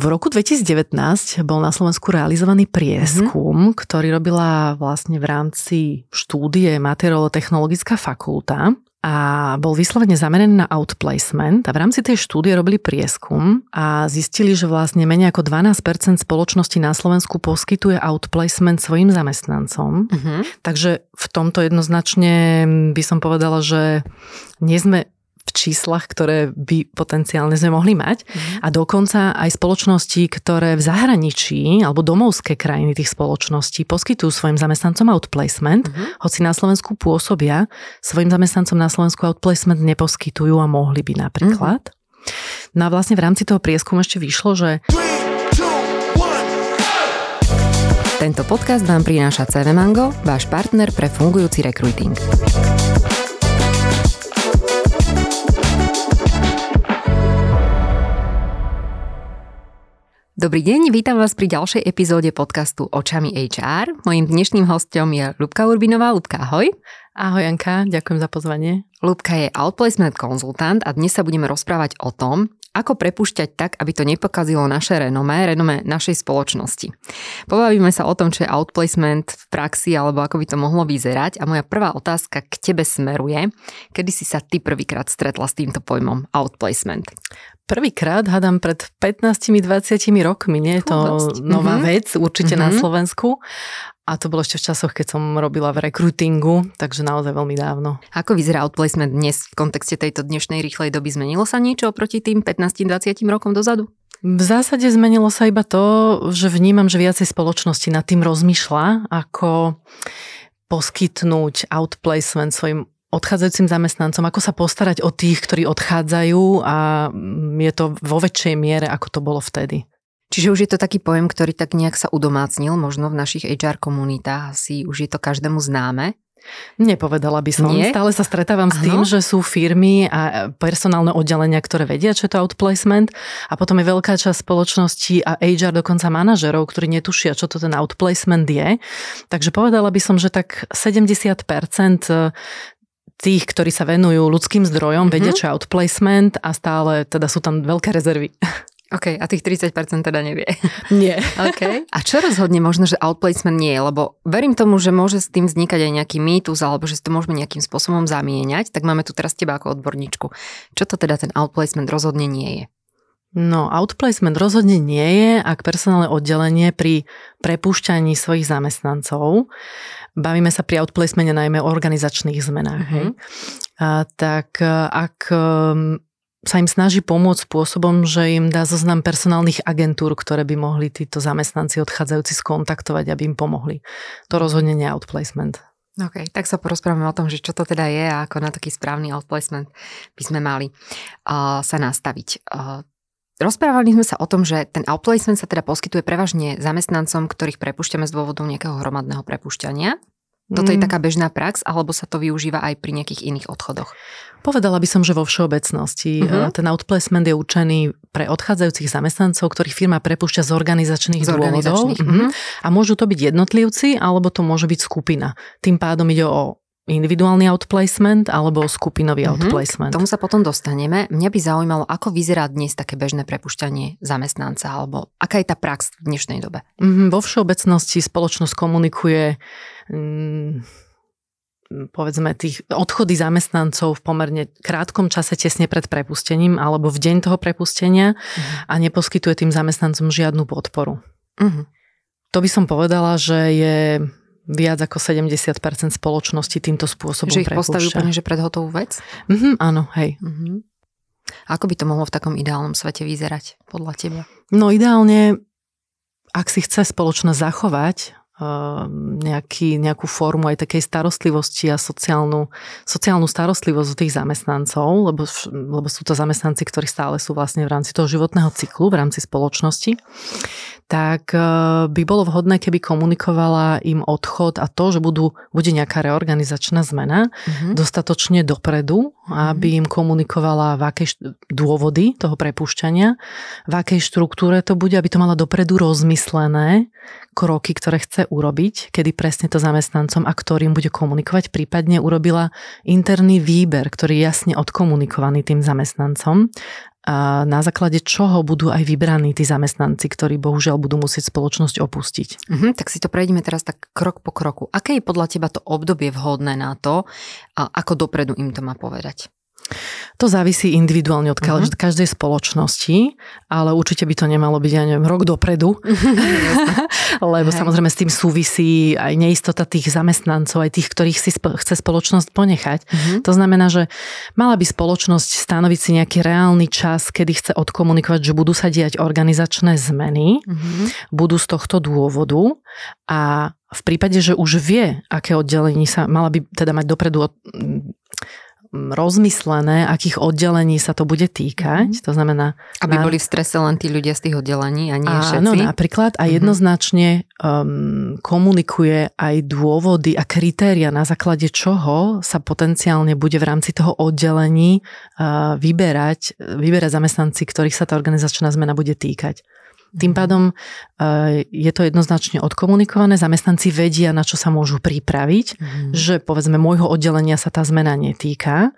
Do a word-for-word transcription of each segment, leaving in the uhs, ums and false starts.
V roku dvetisíc devätnásť bol na Slovensku realizovaný prieskum, mm-hmm. ktorý robila vlastne v rámci štúdie Materiálovo-technologická fakulta a bol vyslovene zameraný na outplacement a v rámci tej štúdie robili prieskum a zistili, že vlastne menej ako dvanásť percent spoločnosti na Slovensku poskytuje outplacement svojim zamestnancom. Uh-huh. Takže v tomto jednoznačne by som povedala, že nie sme v číslach, ktoré by potenciálne sme mohli mať. Mm. A dokonca aj spoločnosti, ktoré v zahraničí alebo domovské krajiny tých spoločností poskytujú svojim zamestnancom outplacement, mm. hoci na Slovensku pôsobia, svojim zamestnancom na Slovensku outplacement neposkytujú a mohli by napríklad. Mm. No a vlastne v rámci toho prieskumu ešte vyšlo, že tento podcast vám prináša cé vé Mango, váš partner pre fungujúci recruiting. Dobrý deň, vítam vás pri ďalšej epizóde podcastu Očami há er. Mojím dnešným hosťom je Ľubka Urbínová. Ľubka, ahoj. Ahoj, Janka, ďakujem za pozvanie. Ľubka je outplacement konzultant a dnes sa budeme rozprávať o tom, ako prepúšťať tak, aby to nepokazilo naše renomé, renomé našej spoločnosti. Pobavíme sa o tom, čo je outplacement v praxi, alebo ako by to mohlo vyzerať. A moja prvá otázka k tebe smeruje, kedy si sa ty prvýkrát stretla s týmto pojmom outplacement? Prvýkrát, hádam, pred pätnástimi dvadsiatimi rokmi, nie? Je to nová mm-hmm. vec, určite mm-hmm. na Slovensku. A to bolo ešte v časoch, keď som robila v rekrutingu, takže naozaj veľmi dávno. Ako vyzerá outplacement dnes v kontexte tejto dnešnej rýchlej doby? Zmenilo sa niečo oproti tým pätnástim dvadsiatim rokom dozadu? V zásade zmenilo sa iba to, že vnímam, že viacej spoločnosti nad tým rozmýšľa, ako poskytnúť outplacement svojim odchádzajúcim zamestnancom, ako sa postarať o tých, ktorí odchádzajú, a je to vo väčšej miere, ako to bolo vtedy. Čiže už je to taký pojem, ktorý tak nejak sa udomácnil možno v našich há er komunitách, asi už je to každému známe. Nepovedala by som. Nie? Stále sa stretávam s tým, ano? Že sú firmy a personálne oddelenia, ktoré vedia, čo je to outplacement, a potom je veľká časť spoločnosti a há er dokonca manažerov, ktorí netušia, čo to ten outplacement je. Takže povedala by som, že tak sedemdesiat percent tých, ktorí sa venujú ľudským zdrojom, mm-hmm. vedia, čo je outplacement, a stále teda sú tam veľké rezervy. OK, a tých tridsať percent teda nevie. Nie. OK. A čo rozhodne možno, že outplacement nie je? Lebo verím tomu, že môže s tým vznikať aj nejaký mýtus, alebo že si to môžeme nejakým spôsobom zamieňať, tak máme tu teraz teba ako odborníčku. Čo to teda ten outplacement rozhodne nie je? No, outplacement rozhodne nie je, ak personálne oddelenie pri prepúšťaní svojich zamestnancov, bavíme sa pri outplacemente najmä o organizačných zmenách, mm-hmm. hej? A, tak ak sa im snaží pomôcť spôsobom, že im dá zoznam personálnych agentúr, ktoré by mohli títo zamestnanci odchádzajúci skontaktovať, aby im pomohli. To rozhodne nie je outplacement. OK, tak sa porozprávame o tom, že čo to teda je a ako na taký správny outplacement by sme mali uh, sa nastaviť. Uh, Rozprávali sme sa o tom, že ten outplacement sa teda poskytuje prevažne zamestnancom, ktorých prepúšťame z dôvodu nejakého hromadného prepúšťania. Toto je taká bežná prax, alebo sa to využíva aj pri nejakých iných odchodoch? Povedala by som, že vo všeobecnosti. Uh-huh. Ten outplacement je určený pre odchádzajúcich zamestnancov, ktorých firma prepúšťa z organizačných, z organizačných dôvodov. Uh-huh. A môžu to byť jednotlivci, alebo to môže byť skupina. Tým pádom ide o individuálny outplacement alebo skupinový mm-hmm. outplacement. K tomu sa potom dostaneme. Mňa by zaujímalo, ako vyzerá dnes také bežné prepušťanie zamestnanca, alebo aká je tá prax v dnešnej dobe? Mm-hmm. Vo všeobecnosti spoločnosť komunikuje mm, povedzme tých odchody zamestnancov v pomerne krátkom čase tesne pred prepustením alebo v deň toho prepustenia mm-hmm. a neposkytuje tým zamestnancom žiadnu podporu. Mm-hmm. To by som povedala, že je viac ako sedemdesiat percent spoločnosti týmto spôsobom prepúšťa. Že ich postaví úplne, že pred hotovú vec? Mm-hmm, áno, hej. Mm-hmm. Ako by to mohlo v takom ideálnom svete vyzerať podľa teba? No ideálne, ak si chce spoločnosť zachovať uh, nejaký, nejakú formu aj takej starostlivosti a sociálnu, sociálnu starostlivosť od tých zamestnancov, lebo, lebo sú to zamestnanci, ktorí stále sú vlastne v rámci toho životného cyklu, v rámci spoločnosti, tak by bolo vhodné, keby komunikovala im odchod a to, že budú, bude nejaká reorganizačná zmena mm-hmm. dostatočne dopredu, aby im komunikovala, v akej št- dôvody toho prepúšťania, v akej štruktúre to bude, aby to mala dopredu rozmyslené kroky, ktoré chce urobiť, kedy presne to zamestnancom a ktorým bude komunikovať, prípadne urobila interný výber, ktorý je jasne odkomunikovaný tým zamestnancom, a na základe čoho budú aj vybraní tí zamestnanci, ktorí bohužiaľ budú musieť spoločnosť opustiť. Uh-huh, tak si to prejdeme teraz tak krok po kroku. Aké je podľa teba to obdobie vhodné na to, a ako dopredu im to má povedať? To závisí individuálne od uh-huh. každej spoločnosti, ale určite by to nemalo byť, ja neviem, rok dopredu, lebo samozrejme s tým súvisí aj neistota tých zamestnancov, aj tých, ktorých si sp- chce spoločnosť ponechať. Uh-huh. To znamená, že mala by spoločnosť stanoviť si nejaký reálny čas, kedy chce odkomunikovať, že budú sa diať organizačné zmeny, uh-huh. budú z tohto dôvodu a v prípade, že už vie, aké oddelenie sa mala by teda mať dopredu od rozmyslené, akých oddelení sa to bude týkať. Mm. To znamená, aby na... boli v strese len tí ľudia z tých oddelení a nie všetci. Áno, napríklad. A jednoznačne um, komunikuje aj dôvody a kritéria, na základe čoho sa potenciálne bude v rámci toho oddelení uh, vyberať, vyberať zamestnanci, ktorých sa tá organizačná zmena bude týkať. Tým pádom je to jednoznačne odkomunikované, zamestnanci vedia, na čo sa môžu pripraviť, mm. že povedzme môjho oddelenia sa tá zmena netýka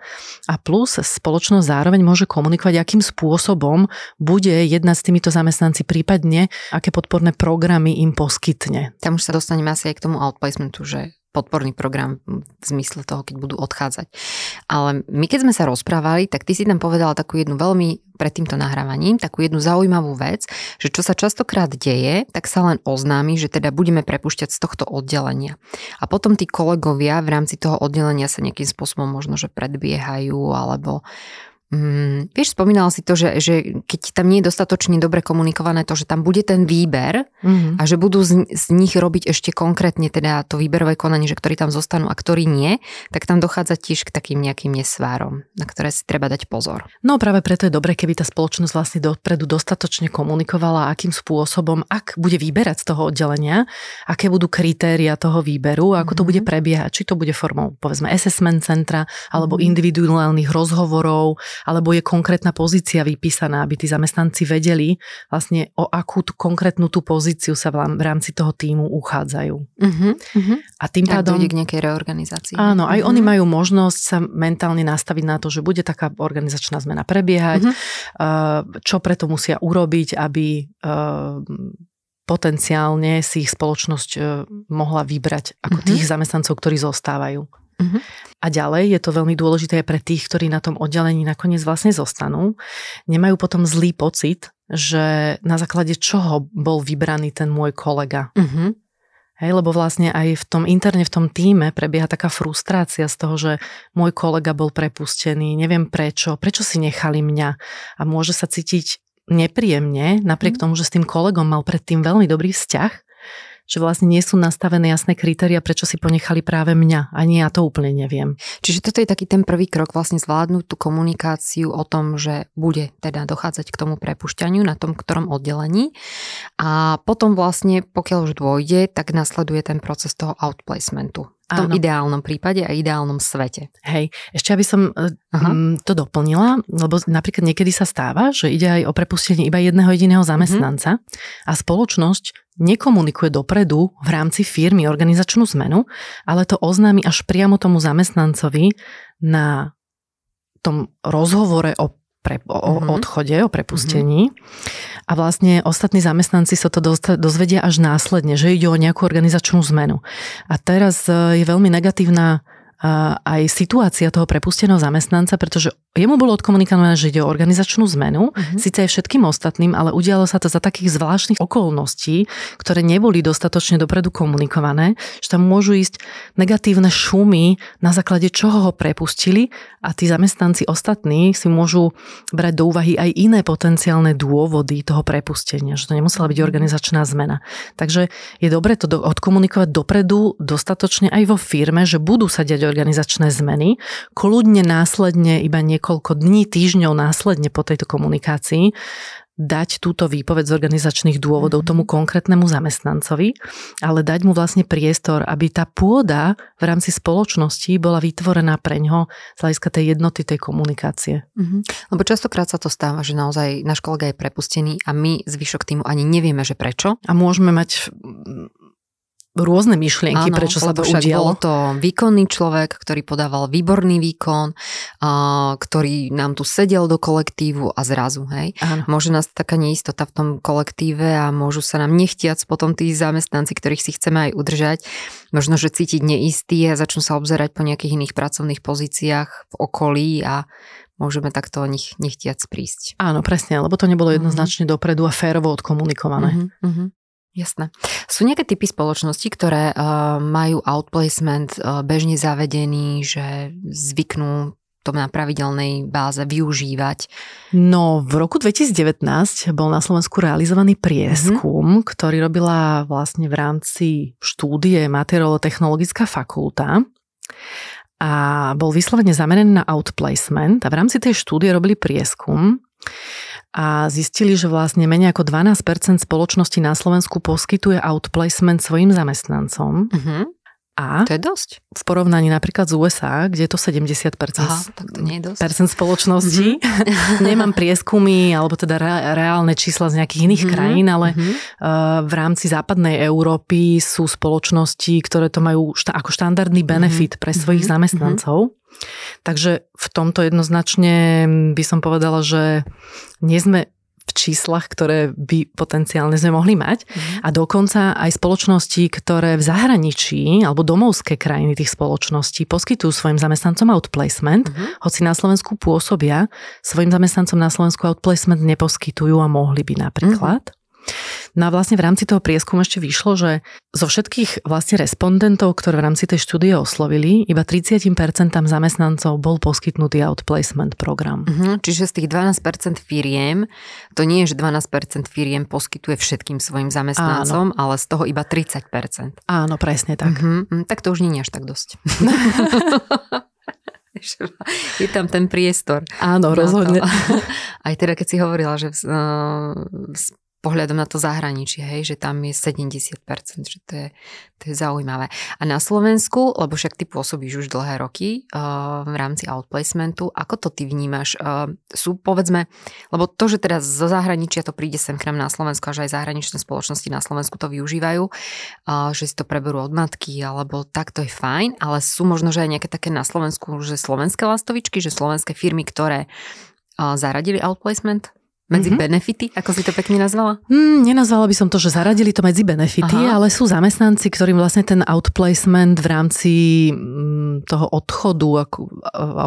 a plus spoločnosť zároveň môže komunikovať, akým spôsobom bude jednať s týmito zamestnanci, prípadne aké podporné programy im poskytne. Tam už sa dostaneme asi aj k tomu outplacementu, že podporný program v zmysle toho, keď budú odchádzať. Ale my keď sme sa rozprávali, tak ty si tam povedala takú jednu veľmi, pred týmto nahrávaním, takú jednu zaujímavú vec, že čo sa častokrát deje, tak sa len oznámi, že teda budeme prepúšťať z tohto oddelenia. A potom tí kolegovia v rámci toho oddelenia sa nejakým spôsobom možno, že predbiehajú, alebo Mm, vieš, spomínala si to, že, že keď tam nie je dostatočne dobre komunikované to, že tam bude ten výber mm-hmm. a že budú z, z nich robiť ešte konkrétne teda to výberové konanie, že ktorí tam zostanú a ktorí nie, tak tam dochádza tiež k takým nejakým nesvárom, na ktoré si treba dať pozor. No práve preto je dobre, keby tá spoločnosť vlastne dopredu dostatočne komunikovala, akým spôsobom, ak bude vyberať z toho oddelenia, aké budú kritéria toho výberu, ako mm-hmm. to bude prebiehať, či to bude formou povedzme assessment centra alebo mm-hmm. individuálnych rozhovorov, alebo je konkrétna pozícia vypísaná, aby tí zamestnanci vedeli vlastne o akú tú, konkrétnu tú pozíciu sa v rámci toho týmu uchádzajú. Uh-huh. A tým pádom... Ak dojde k nejakej reorganizácii. Áno, aj uh-huh. oni majú možnosť sa mentálne nastaviť na to, že bude taká organizačná zmena prebiehať, uh-huh. čo preto musia urobiť, aby potenciálne si ich spoločnosť mohla vybrať ako uh-huh. tých zamestnancov, ktorí zostávajú. Uh-huh. A ďalej je to veľmi dôležité pre tých, ktorí na tom oddelení nakoniec vlastne zostanú. Nemajú potom zlý pocit, že na základe čoho bol vybraný ten môj kolega. Uh-huh. Hej, lebo vlastne aj v tom interne, v tom tíme prebieha taká frustrácia z toho, že môj kolega bol prepustený, neviem prečo, prečo si nechali mňa a môže sa cítiť nepríjemne, napriek uh-huh. tomu, že s tým kolegom mal predtým veľmi dobrý vzťah, že vlastne nie sú nastavené jasné kritéria, prečo si ponechali práve mňa. Ani ja to úplne neviem. Čiže toto je taký ten prvý krok, vlastne zvládnuť tú komunikáciu o tom, že bude teda dochádzať k tomu prepušťaniu na tom, ktorom oddelení. A potom vlastne, pokiaľ už dôjde, tak nasleduje ten proces toho outplacementu. V tom Áno. ideálnom prípade a ideálnom svete. Hej, ešte aby som Aha. to doplnila, lebo napríklad niekedy sa stáva, že ide aj o prepustenie iba jedného jediného zamestnanca mm-hmm. a spoločnosť nekomunikuje dopredu v rámci firmy organizačnú zmenu, ale to oznámi až priamo tomu zamestnancovi na tom rozhovore o Pre, o mm-hmm. odchode, o prepustení. Mm-hmm. A vlastne ostatní zamestnanci sa to dozvedia až následne, že ide o nejakú organizačnú zmenu. A teraz je veľmi negatívna aj situácia toho prepusteného zamestnanca, pretože jemu bolo odkomunikované, že ide o organizačnú zmenu, mm-hmm. síce aj všetkým ostatným, ale udialo sa to za takých zvláštnych okolností, ktoré neboli dostatočne dopredu komunikované, že tam môžu ísť negatívne šumy, na základe čoho ho prepustili a tí zamestnanci ostatní si môžu brať do úvahy aj iné potenciálne dôvody toho prepustenia, že to nemusela byť organizačná zmena. Takže je dobre to odkomunikovať dopredu dostatočne aj vo firme, že budú sa diať organizačné zmeny, kľudne následne, iba niekoľko dní, týždňov následne po tejto komunikácii dať túto výpoveď z organizačných dôvodov tomu konkrétnemu zamestnancovi, ale dať mu vlastne priestor, aby tá pôda v rámci spoločnosti bola vytvorená pre ňoho z hľadiska tej jednoty, tej komunikácie. Uh-huh. Lebo častokrát sa to stáva, že naozaj náš kolega je prepustený a my zvyšok týmu ani nevieme, že prečo. A môžeme mať rôzne myšlienky, áno, prečo sa to udialo. Bol to výkonný človek, ktorý podával výborný výkon, uh, ktorý nám tu sedel do kolektívu a zrazu, hej. Áno. Môže nás taká neistota v tom kolektíve a môžu sa nám nechtiac potom tí zamestnanci, ktorých si chceme aj udržať, možno, že cítiť neistý a začnú sa obzerať po nejakých iných pracovných pozíciách v okolí a môžeme takto o nich nechtiac prísť. Áno, presne, lebo to nebolo jednoznačne mm-hmm. dopredu a férovo odkomunikované. Mm-hmm, mm-hmm. Jasné. Sú nejaké typy spoločností, ktoré uh, majú outplacement uh, bežne zavedený, že zvyknú to na pravidelnej báze využívať? No, v roku dvetisíc devätnásť bol na Slovensku realizovaný prieskum, mm-hmm. ktorý robila vlastne v rámci štúdie Materiálovo-technologická fakulta a bol vyslovene zameraný na outplacement a v rámci tej štúdie robili prieskum a zistili, že vlastne menej ako dvanásť percent spoločnosti na Slovensku poskytuje outplacement svojim zamestnancom. Uh-huh. A to je dosť. V porovnaní napríklad z U S A, kde je to sedemdesiat percent Aha, tak to nie je dosť. Percent spoločností. Uh-huh. Nemám prieskumy, alebo teda reálne čísla z nejakých iných uh-huh. krajín, ale uh-huh. v rámci západnej Európy sú spoločnosti, ktoré to majú šta- ako štandardný benefit uh-huh. pre svojich uh-huh. zamestnancov. Takže v tomto jednoznačne by som povedala, že nie sme v číslach, ktoré by potenciálne sme mohli mať. A dokonca aj spoločnosti, ktoré v zahraničí alebo domovské krajiny tých spoločností poskytujú svojim zamestnancom outplacement, uh-huh. hoci na Slovensku pôsobia, svojim zamestnancom na Slovensku outplacement neposkytujú a mohli by napríklad. Uh-huh. No a vlastne v rámci toho prieskumu ešte vyšlo, že zo všetkých vlastne respondentov, ktoré v rámci tej štúdie oslovili, iba tridsať percent zamestnancov bol poskytnutý outplacement program. Uh-huh, čiže z tých dvanásť percent firiem, to nie je, že dvanásť percent firiem poskytuje všetkým svojim zamestnancom, áno. ale z toho iba tridsať percent. Áno, presne tak. Uh-huh, tak to už nie je až tak dosť. Je tam ten priestor. Áno, rozhodne. Aj teda, keď si hovorila, že uh, pohľadom na to zahraničie, hej, že tam je sedemdesiat percent, že to je, to je zaujímavé. A na Slovensku, lebo však ty pôsobíš už dlhé roky uh, v rámci outplacementu, ako to ty vnímaš? Uh, sú, povedzme, lebo to, že teda zo zahraničia to príde sem k nám na Slovensku, a že aj zahraničné spoločnosti na Slovensku to využívajú, uh, že si to preberú od matky, alebo tak, to je fajn, ale sú možno, že aj nejaké také na Slovensku, že slovenské lastovičky, že slovenské firmy, ktoré uh, zaradili outplacement medzi mm-hmm. benefity, ako si to pekne nazvala? Mm, nenazvala by som to, že zaradili to medzi benefity, aha. ale sú zamestnanci, ktorým vlastne ten outplacement v rámci toho odchodu a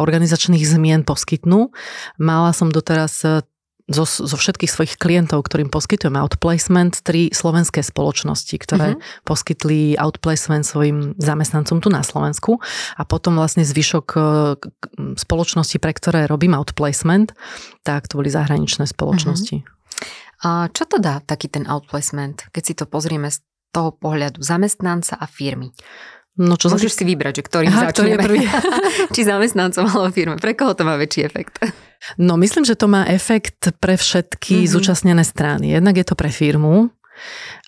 organizačných zmien poskytnú. Mala som doteraz zo, zo všetkých svojich klientov, ktorým poskytujem outplacement, tri slovenské spoločnosti, ktoré uh-huh. poskytli outplacement svojim zamestnancom tu na Slovensku a potom vlastne zvyšok spoločnosti, pre ktoré robím outplacement, tak to boli zahraničné spoločnosti. Uh-huh. A čo to dá taký ten outplacement, keď si to pozrieme z toho pohľadu zamestnanca a firmy? No, čo Môžeš sa... si vybrať, že ktorým Aha, začneme. Ktorý Či zamestnancom alebo firme. Pre koho to má väčší efekt? No, myslím, že to má efekt pre všetky mm-hmm. zúčastnené strany. Jednak je to pre firmu,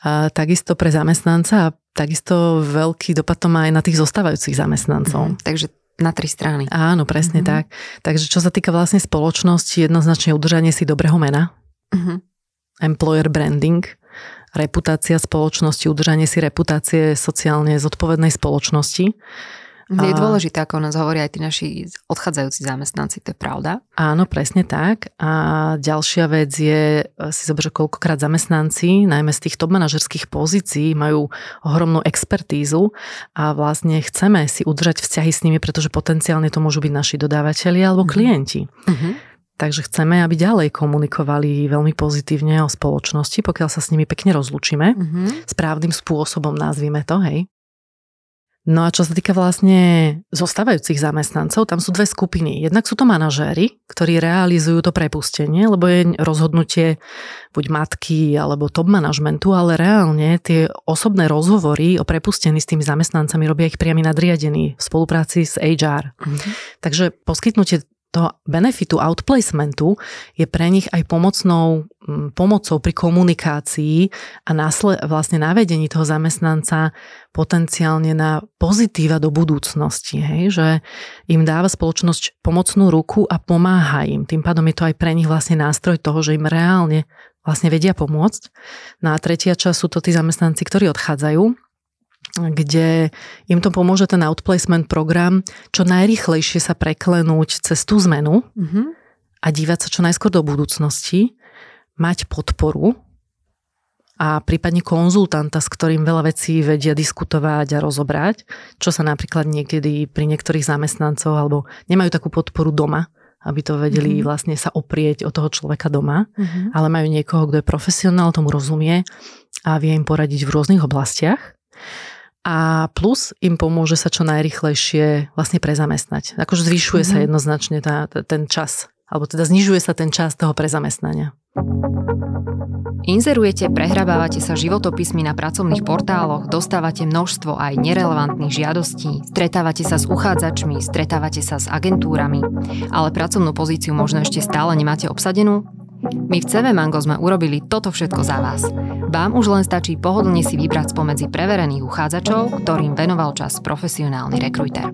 a takisto pre zamestnanca a takisto veľký dopad to má aj na tých zostávajúcich zamestnancov. Mm-hmm. Takže na tri strany. Áno, presne mm-hmm. tak. Takže čo sa týka vlastne spoločnosti, jednoznačne udržanie si dobrého mena. Mm-hmm. Employer branding. Reputácia spoločnosti, udržanie si reputácie sociálne zodpovednej spoločnosti. Je dôležité, ako nás hovoria aj tí naši odchádzajúci zamestnanci, to je pravda. Áno, presne tak. A ďalšia vec je, si zober, koľkokrát zamestnanci, najmä z tých top manažerských pozícií, majú ohromnú expertízu a vlastne chceme si udržať vzťahy s nimi, pretože potenciálne to môžu byť naši dodávateľi alebo klienti. Mhm. Takže chceme, aby ďalej komunikovali veľmi pozitívne o spoločnosti, pokiaľ sa s nimi pekne rozlúčime. Mm-hmm. Správnym spôsobom, nazvime to, hej. No a čo sa týka vlastne zostávajúcich zamestnancov, tam sú dve skupiny. Jednak sú to manažéri, ktorí realizujú to prepustenie, lebo je rozhodnutie buď matky, alebo top manažmentu, ale reálne tie osobné rozhovory o prepustení s tými zamestnancami robia ich priami nadriadení v spolupráci s há er. Mm-hmm. Takže poskytnutie toho benefitu outplacementu je pre nich aj pomocnou pomocou pri komunikácii a násle, vlastne navedení toho zamestnanca potenciálne na pozitíva do budúcnosti. Hej? Že im dáva spoločnosť pomocnú ruku a pomáha im. Tým pádom je to aj pre nich vlastne nástroj toho, že im reálne vlastne vedia pomôcť. No a tretia časť sú to tí zamestnanci, ktorí odchádzajú kde im to pomôže ten outplacement program čo najrýchlejšie sa preklenúť cez tú zmenu mm-hmm. a dívať sa čo najskôr do budúcnosti, mať podporu a prípadne konzultanta, s ktorým veľa vecí vedia diskutovať a rozobrať, čo sa napríklad niekedy pri niektorých zamestnancov alebo nemajú takú podporu doma, aby to vedeli mm-hmm. vlastne sa oprieť o toho človeka doma, mm-hmm. ale majú niekoho, kto je profesionál, tomu rozumie a vie im poradiť v rôznych oblastiach. A plus im pomôže sa čo najrýchlejšie vlastne prezamestnať. Akože zvyšuje mm-hmm. sa jednoznačne tá, tá, ten čas, alebo teda znižuje sa ten čas toho prezamestnania. Inzerujete, prehrabávate sa životopismi na pracovných portáloch, dostávate množstvo aj nerelevantných žiadostí, stretávate sa s uchádzačmi, stretávate sa s agentúrami, ale pracovnú pozíciu možno ešte stále nemáte obsadenú? My v cé vé Mango sme urobili toto všetko za vás. Vám už len stačí pohodlne si vybrať spomedzi preverených uchádzačov, ktorým venoval čas profesionálny rekrúter.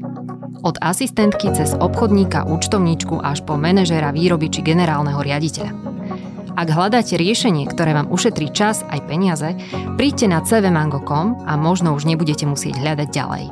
Od asistentky cez obchodníka, účtovníčku až po manažéra výroby či generálneho riaditeľa. Ak hľadáte riešenie, ktoré vám ušetrí čas aj peniaze, príďte na cé vé mango bodka com a možno už nebudete musieť hľadať ďalej.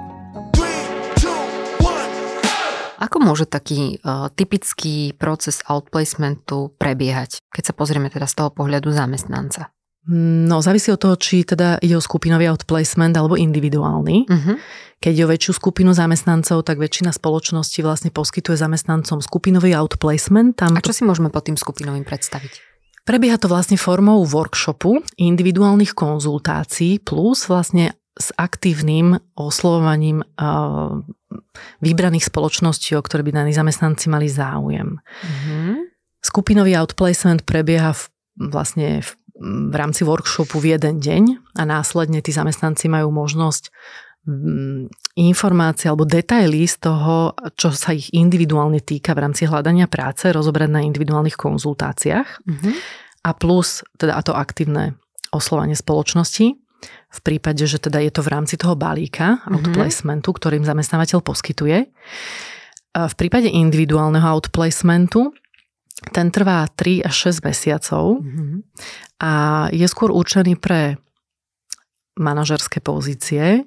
Ako môže taký uh, typický proces outplacementu prebiehať, keď sa pozrieme teda z toho pohľadu zamestnanca? No, závisí od toho, či teda ide o skupinový outplacement alebo individuálny. Uh-huh. Keď je o väčšiu skupinu zamestnancov, tak väčšina spoločností vlastne poskytuje zamestnancom skupinový outplacement. Tam a čo to... si môžeme pod tým skupinovým predstaviť? Prebieha to vlastne formou workshopu, individuálnych konzultácií plus vlastne s aktívnym oslovovaním uh, vybraných spoločností, o ktoré by daní zamestnanci mali záujem. Mm-hmm. Skupinový outplacement prebieha v, vlastne v, v rámci workshopu v jeden deň a následne tí zamestnanci majú možnosť um, informácie alebo detaily z toho, čo sa ich individuálne týka v rámci hľadania práce, rozobrať na individuálnych konzultáciách mm-hmm. a plus teda a to aktívne oslovanie spoločnosti. V prípade, že teda je to v rámci toho balíka mm-hmm. outplacementu, ktorým zamestnávateľ poskytuje. V prípade individuálneho outplacementu ten trvá tri až šesť mesiacov mm-hmm. a je skôr určený pre manažerské pozície,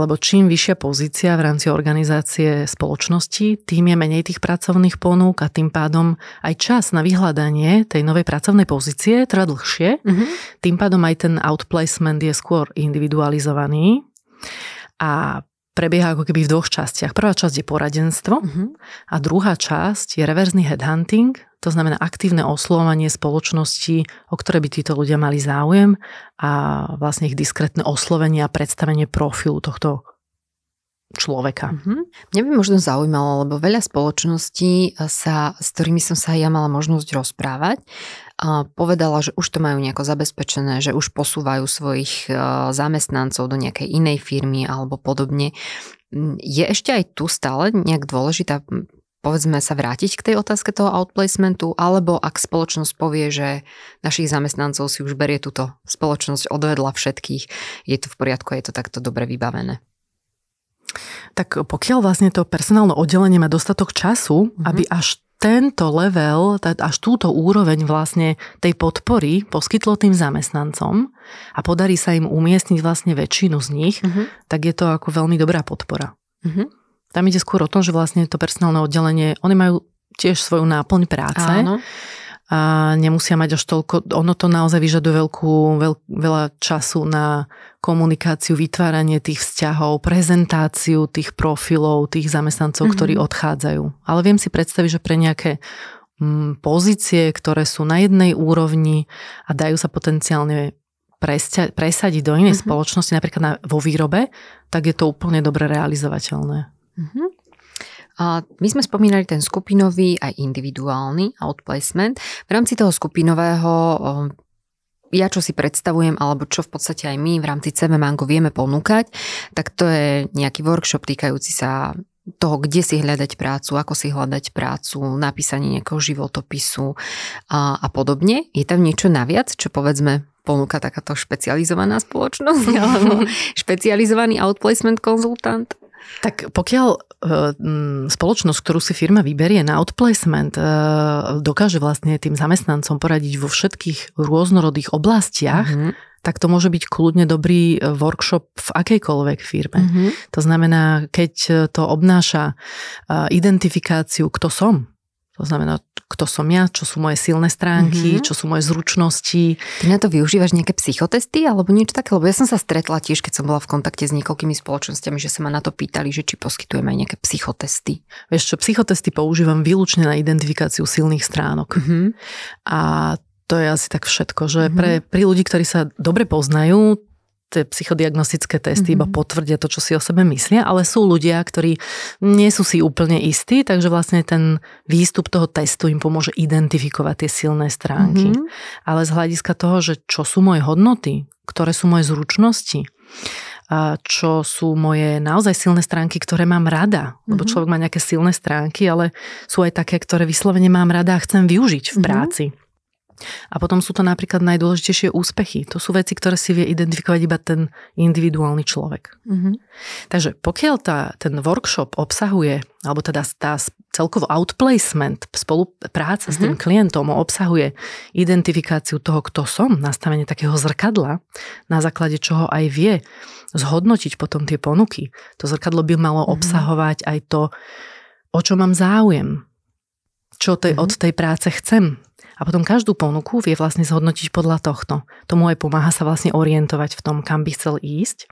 lebo čím vyššia pozícia v rámci organizácie spoločnosti, tým je menej tých pracovných ponúk a tým pádom aj čas na vyhľadanie tej novej pracovnej pozície trvá dlhšie. Mm-hmm. Tým pádom aj ten outplacement je skôr individualizovaný a prebieha ako keby v dvoch častiach. Prvá časť je poradenstvo mm-hmm. a druhá časť je reverzný headhunting, to znamená aktívne oslovovanie spoločnosti, o ktoré by títo ľudia mali záujem a vlastne ich diskrétne oslovenie a predstavenie profilu tohto človeka. Mm-hmm. Mňa by možno zaujímalo, lebo veľa spoločností, sa, s ktorými som sa ja mala možnosť rozprávať, povedala, že už to majú nejako zabezpečené, že už posúvajú svojich zamestnancov do nejakej inej firmy alebo podobne. Je ešte aj tu stále nejak dôležitá, povedzme, sa vrátiť k tej otázke toho outplacementu, alebo ak spoločnosť povie, že našich zamestnancov si už berie túto spoločnosť, odvedla všetkých, je to v poriadku, je to takto dobre vybavené? Tak pokiaľ vlastne to personálne oddelenie má dostatok času, mm-hmm. aby až tento level, až túto úroveň vlastne tej podpory poskytlo tým zamestnancom a podarí sa im umiestniť vlastne väčšinu z nich, mm-hmm. tak je to ako veľmi dobrá podpora. Mm-hmm. Tam ide skôr o tom, že vlastne to personálne oddelenie, oni majú tiež svoju náplň práce. Áno. A nemusia mať až toľko, ono to naozaj vyžaduje veľkú, veľ, veľa času na komunikáciu, vytváranie tých vzťahov, prezentáciu tých profilov, tých zamestnancov, mm-hmm. ktorí odchádzajú. Ale viem si predstaviť, že pre nejaké mm, pozície, ktoré sú na jednej úrovni a dajú sa potenciálne presťa, presadiť do inej mm-hmm. spoločnosti, napríklad na, vo výrobe, tak je to úplne dobre realizovateľné. Mhm. My sme spomínali ten skupinový aj individuálny outplacement. V rámci toho skupinového ja čo si predstavujem, alebo čo v podstate aj my v rámci cé vé Mango vieme ponúkať, tak to je nejaký workshop týkajúci sa toho, kde si hľadať prácu, ako si hľadať prácu, napísanie nejakého životopisu a, a podobne. Je tam niečo naviac, čo povedzme ponúka takáto špecializovaná spoločnosť alebo špecializovaný outplacement konzultant? Tak pokiaľ spoločnosť, ktorú si firma vyberie na outplacement, dokáže vlastne tým zamestnancom poradiť vo všetkých rôznorodých oblastiach, mm-hmm. tak to môže byť kľudne dobrý workshop v akejkoľvek firme. Mm-hmm. To znamená, keď to obnáša identifikáciu, kto som. To znamená, kto som ja, čo sú moje silné stránky, mm-hmm. čo sú moje zručnosti. Ty na to využívaš nejaké psychotesty alebo niečo také? Lebo ja som sa stretla tiež, keď som bola v kontakte s niekoľkými spoločnosťami, že sa ma na to pýtali, že či poskytujeme aj nejaké psychotesty. Vieš čo, psychotesty používam výlučne na identifikáciu silných stránok. Mm-hmm. A to je asi tak všetko, že mm-hmm. pre, pri ľudí, ktorí sa dobre poznajú, tie psychodiagnostické testy mm-hmm. iba potvrdia to, čo si o sebe myslia, ale sú ľudia, ktorí nie sú si úplne istí, takže vlastne ten výstup toho testu im pomôže identifikovať tie silné stránky. Mm-hmm. Ale z hľadiska toho, že čo sú moje hodnoty, ktoré sú moje zručnosti, a čo sú moje naozaj silné stránky, ktoré mám rada. Lebo človek má nejaké silné stránky, ale sú aj také, ktoré vyslovene mám rada a chcem využiť v práci. Mm-hmm. A potom sú to napríklad najdôležitejšie úspechy. To sú veci, ktoré si vie identifikovať iba ten individuálny človek. Mm-hmm. Takže pokiaľ tá, ten workshop obsahuje, alebo teda tá celkovo outplacement, spolupráca mm-hmm. s tým klientom obsahuje identifikáciu toho, kto som, nastavenie takého zrkadla, na základe čoho aj vie zhodnotiť potom tie ponuky. To zrkadlo by malo mm-hmm. obsahovať aj to, o čo mám záujem, čo tej, mm-hmm. od tej práce chcem. A potom každú ponuku vie vlastne zhodnotiť podľa tohto. Tomu aj pomáha sa vlastne orientovať v tom, kam by chcel ísť.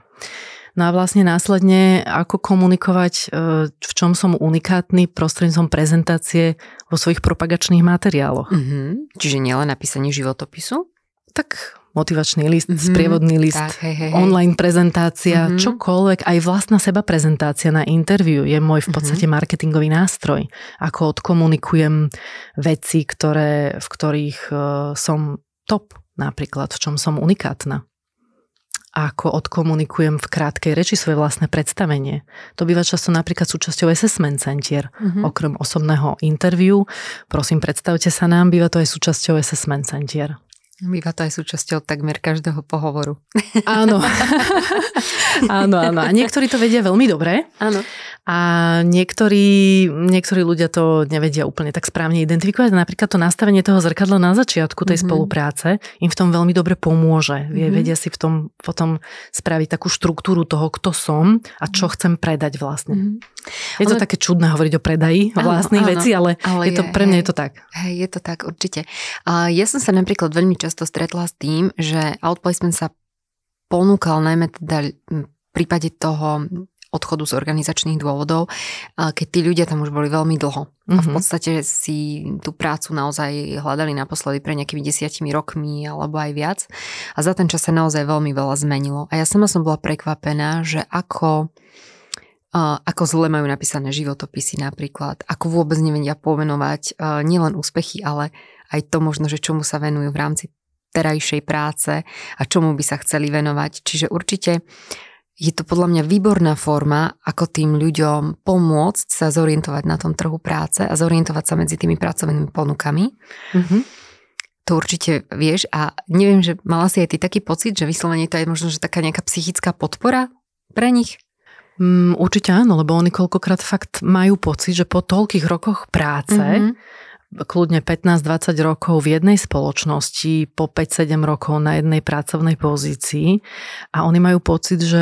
No a vlastne následne, ako komunikovať, v čom som unikátny prostredníctvom prezentácie vo svojich propagačných materiáloch. Mm-hmm. Čiže nielen napísanie životopisu? Tak motivačný list, mm-hmm. sprievodný list, tak, hej, hej. online prezentácia, mm-hmm. čokoľvek, aj vlastná seba prezentácia na interviu je môj v podstate mm-hmm. marketingový nástroj. Ako odkomunikujem veci, ktoré, v ktorých uh, som top, napríklad, v čom som unikátna. Ako odkomunikujem v krátkej reči svoje vlastné predstavenie. To býva často napríklad súčasťou assessment centier. Mm-hmm. Okrem osobného interviu, prosím, predstavte sa nám, býva to aj súčasťou assessment centier. Býva to aj súčasťou takmer každého pohovoru. Áno. áno, áno. A niektorí to vedia veľmi dobre. Áno. A niektorí, niektorí ľudia to nevedia úplne tak správne identifikovať. Napríklad to nastavenie toho zrkadla na začiatku tej mm-hmm. spolupráce im v tom veľmi dobre pomôže. Mm-hmm. Vedia si v tom potom spraviť takú štruktúru toho, kto som a čo chcem predať vlastne. Mm-hmm. Je to ale... také čudné hovoriť o predaji áno, vlastných áno, vecí, ale, ale je to, pre mňa hej, je to tak. Hej, je to tak, určite. Uh, ja som sa napríklad veľmi často stretla s tým, že outplacement sa ponúkal najmä teda v prípade toho odchodu z organizačných dôvodov, keď tí ľudia tam už boli veľmi dlho. Mm-hmm. A v podstate si tú prácu naozaj hľadali naposledy pre nejakými desiatimi rokmi alebo aj viac. A za ten čas sa naozaj veľmi veľa zmenilo. A ja sama som bola prekvapená, že ako... ako zle majú napísané životopisy napríklad, ako vôbec nevedia pomenovať nielen úspechy, ale aj to možno, že čomu sa venujú v rámci terajšej práce a čomu by sa chceli venovať. Čiže určite je to podľa mňa výborná forma, ako tým ľuďom pomôcť sa zorientovať na tom trhu práce a zorientovať sa medzi tými pracovnými ponukami. Mhm. To určite vieš a neviem, že mala si aj ty taký pocit, že vyslovene to je možno, že taká nejaká psychická podpora pre nich? Mm, určite áno, lebo oni koľkokrát fakt majú pocit, že po toľkých rokoch práce, mm-hmm. kľudne pätnásť dvadsať rokov v jednej spoločnosti, po päť sedem rokov na jednej pracovnej pozícii a oni majú pocit, že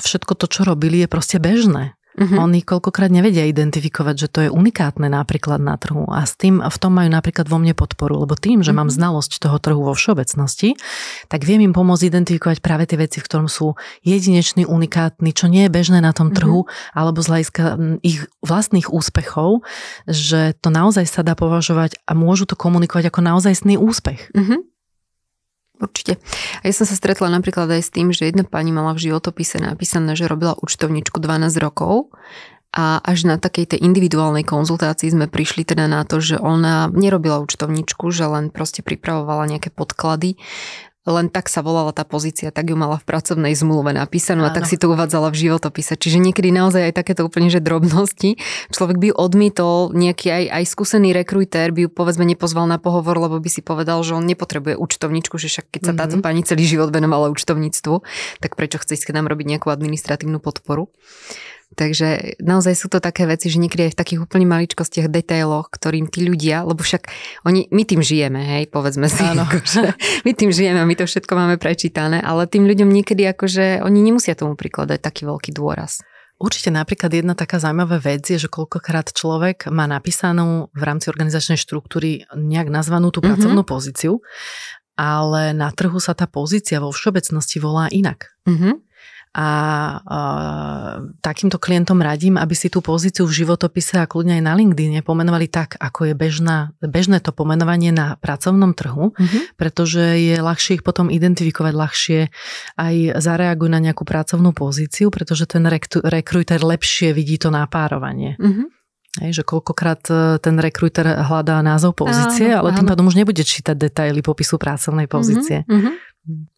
všetko to, čo robili, je proste bežné. Mm-hmm. Oni koľkokrát nevedia identifikovať, že to je unikátne napríklad na trhu a s tým, v tom majú napríklad vo mne podporu, lebo tým, že mm-hmm. mám znalosť toho trhu vo všeobecnosti, tak viem im pomôcť identifikovať práve tie veci, v ktorom sú jedinečný, unikátny, čo nie je bežné na tom trhu, mm-hmm. alebo z hľadiska ich vlastných úspechov, že to naozaj sa dá považovať a môžu to komunikovať ako naozajstný úspech. Mm-hmm. Určite. A ja som sa stretla napríklad aj s tým, že jedna pani mala v životopise napísané, že robila účtovníčku dvanásť rokov a až na takej tej individuálnej konzultácii sme prišli teda na to, že ona nerobila účtovníčku, že len proste pripravovala nejaké podklady. Len tak sa volala tá pozícia, tak ju mala v pracovnej zmluve napísanú a tak si to uvádzala v životopise. Čiže niekedy naozaj aj takéto úplne, že drobnosti. Človek by ju odmietol, nejaký aj, aj skúsený rekrujtér by ju povedzme nepozval na pohovor, lebo by si povedal, že on nepotrebuje účtovničku, že však keď sa táto pani celý život venovala účtovníctvu, tak prečo chce ísť k nám robiť nejakú administratívnu podporu. Takže naozaj sú to také veci, že niekedy aj v takých úplne maličkostiach, detailoch, ktorým tí ľudia, lebo však oni, my tým žijeme, hej, povedzme si, akože, my tým žijeme, my to všetko máme prečítané, ale tým ľuďom niekedy akože oni nemusia tomu prikladať taký veľký dôraz. Určite napríklad jedna taká zaujímavá vec je, že koľkokrát človek má napísanú v rámci organizačnej štruktúry nejak nazvanú tú pracovnú mm-hmm. pozíciu, ale na trhu sa tá pozícia vo všeobecnosti volá inak. Mhm. A uh, takýmto klientom radím, aby si tú pozíciu v životopise a kľudne aj na LinkedIne pomenovali tak, ako je bežná, bežné to pomenovanie na pracovnom trhu, mm-hmm. pretože je ľahšie ich potom identifikovať, ľahšie aj zareagujú na nejakú pracovnú pozíciu, pretože ten rekrúter lepšie vidí to napárovanie. Mm-hmm. Hej, že koľkokrát ten rekrúter hľadá názov pozície, áno, ale áno. tým pádom už nebude čítať detaily popisu pracovnej pozície. Mm-hmm.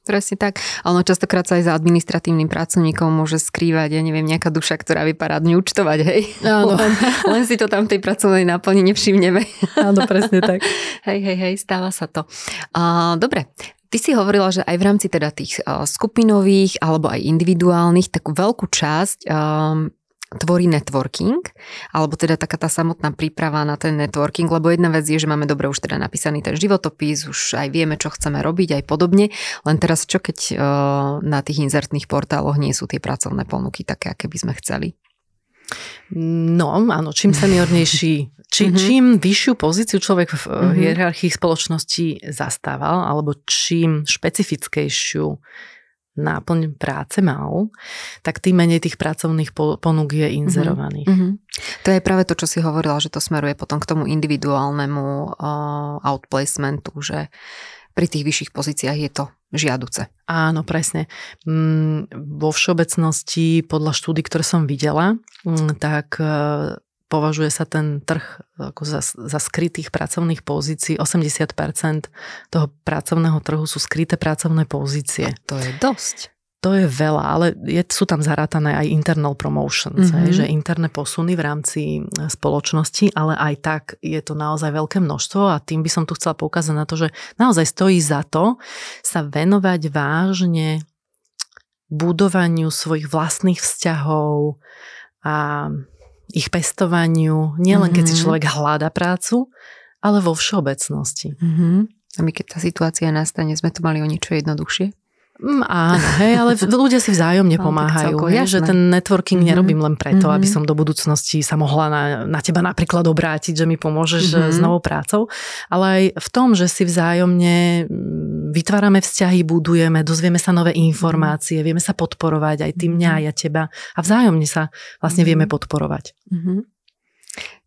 Presne tak. Ale častokrát sa aj za administratívnym pracovníkom môže skrývať, ja neviem, nejaká duša, ktorá vie parádne účtovať, hej. Áno. Len, len si to tam tej pracovnej náplni nevšimneme. Áno, presne tak. Hej, hej, hej, stáva sa to. Uh, dobre. Ty si hovorila, že aj v rámci teda tých uh, skupinových alebo aj individuálnych takú veľkú časť um, tvorí networking, alebo teda taká tá samotná príprava na ten networking, lebo jedna vec je, že máme dobre už teda napísaný ten životopis, už aj vieme, čo chceme robiť, aj podobne, len teraz čo keď na tých inzertných portáloch nie sú tie pracovné ponuky také, aké by sme chceli? No, áno, čím seniornejší, či, mm-hmm. čím vyššiu pozíciu človek v mm-hmm. hierarchii spoločnosti zastával, alebo čím špecifickejšiu náplň práce mal, tak tým menej tých pracovných ponúk je inzerovaných. Mm-hmm. To je práve to, čo si hovorila, že to smeruje potom k tomu individuálnemu uh, outplacementu, že pri tých vyšších pozíciách je to žiaduce. Áno, presne. Mm, vo všeobecnosti, podľa štúdí, ktoré som videla, mm, tak uh, považuje sa ten trh ako za, za skrytých pracovných pozícií. osemdesiat percent toho pracovného trhu sú skryté pracovné pozície. A to je dosť. To je veľa, ale je, sú tam zarátané aj internal promotions, mm-hmm. aj, že interné posuny v rámci spoločnosti, ale aj tak je to naozaj veľké množstvo a tým by som tu chcela poukázať na to, že naozaj stojí za to sa venovať vážne budovaniu svojich vlastných vzťahov a ich pestovaniu, nielen keď si človek hľadá prácu, ale vo všeobecnosti. Mm-hmm. A my keď tá situácia nastane, sme to mali o niečo jednoduchšie? Mm, áno, hej, ale ľudia si vzájomne pomáhajú. Celko, hej, že ten networking mm-hmm. nerobím len preto, aby som do budúcnosti sa mohla na, na teba napríklad obrátiť, že mi pomôžeš mm-hmm. s novou prácou, ale aj v tom, že si vzájomne vytvárame vzťahy, budujeme, dozvieme sa nové informácie, vieme sa podporovať aj ty mňa, ja teba a vzájomne sa vlastne vieme podporovať. Mm-hmm.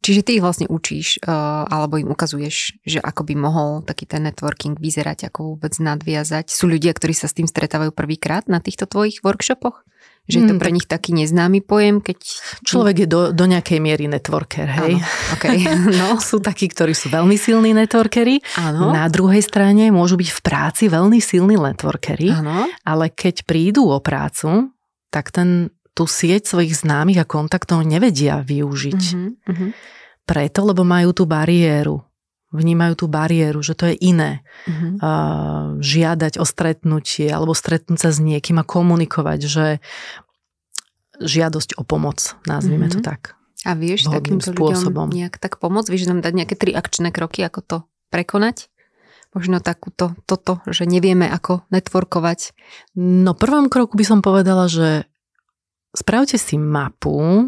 Čiže ty ich vlastne učíš alebo im ukazuješ, že ako by mohol taký ten networking vyzerať, ako vôbec nadviazať. Sú ľudia, ktorí sa s tým stretávajú prvýkrát na týchto tvojich workshopoch? Že je to pre nich taký neznámy pojem, keď... Človek je do, do nejakej miery networker, hej? Áno, okay. No, sú takí, ktorí sú veľmi silní networkery. Áno. Na druhej strane môžu byť v práci veľmi silní networkery, áno. Ale keď prídu o prácu, tak ten... tú sieť svojich známych a kontaktov nevedia využiť. Uh-huh, uh-huh. Preto, lebo majú tú bariéru. Vnímajú tú bariéru, že to je iné. Uh-huh. Uh, žiadať o stretnutie alebo stretnúť sa s niekým a komunikovať, že žiadosť o pomoc, nazvime uh-huh. to tak. A vieš takýmto spôsobom. Ľuďom nejak tak pomôcť? Vieš nám dať nejaké tri akčné kroky, ako to prekonať? Možno takúto, toto, že nevieme, ako networkovať. No prvom kroku by som povedala, že spravte si mapu,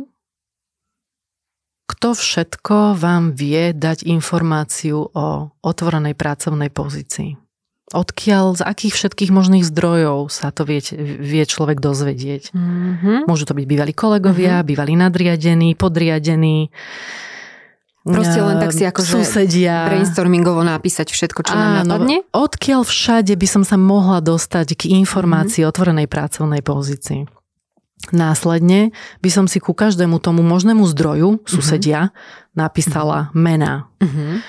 kto všetko vám vie dať informáciu o otvorenej pracovnej pozícii. Odkiaľ, z akých všetkých možných zdrojov sa to vie, vie človek dozvedieť. Mm-hmm. Môžu to byť bývalí kolegovia, mm-hmm. bývalí nadriadení, podriadení. Proste len tak si akože brainstormingovo napísať všetko, čo nám napadne. Odkiaľ všade by som sa mohla dostať k informácii mm-hmm. o otvorenej pracovnej pozícii. Následne by som si ku každému tomu možnému zdroju, susedia, uh-huh. napísala mená. Uh-huh.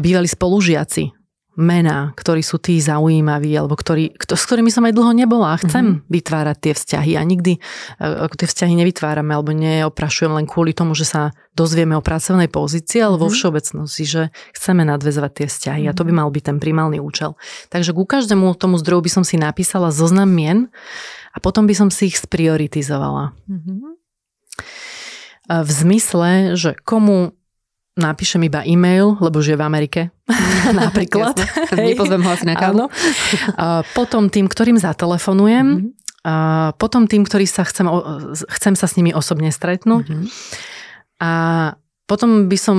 Bývali spolužiaci, mená, ktorí sú tí zaujímaví, alebo ktorí, kto, s ktorými som aj dlho nebola a chcem uh-huh. vytvárať tie vzťahy. A nikdy uh, tie vzťahy nevytvárame, alebo neoprašujem len kvôli tomu, že sa dozvieme o pracovnej pozícii, alebo uh-huh. vo všeobecnosti, že chceme nadväzovať tie vzťahy. Uh-huh. A to by mal byť ten primárny účel. Takže ku každému tomu zdroju by som si napísala zoznam mien, a potom by som si ich sprioritizovala. Mm-hmm. v zmysle, že komu napíšem iba e-mail, lebo žije v Amerike, napríklad. Nepozvem ho asi na kávu. Potom tým, ktorým zatelefonujem, mm-hmm. potom tým, ktorý sa chcem, chcem sa s nimi osobne stretnúť. Mm-hmm. A potom by som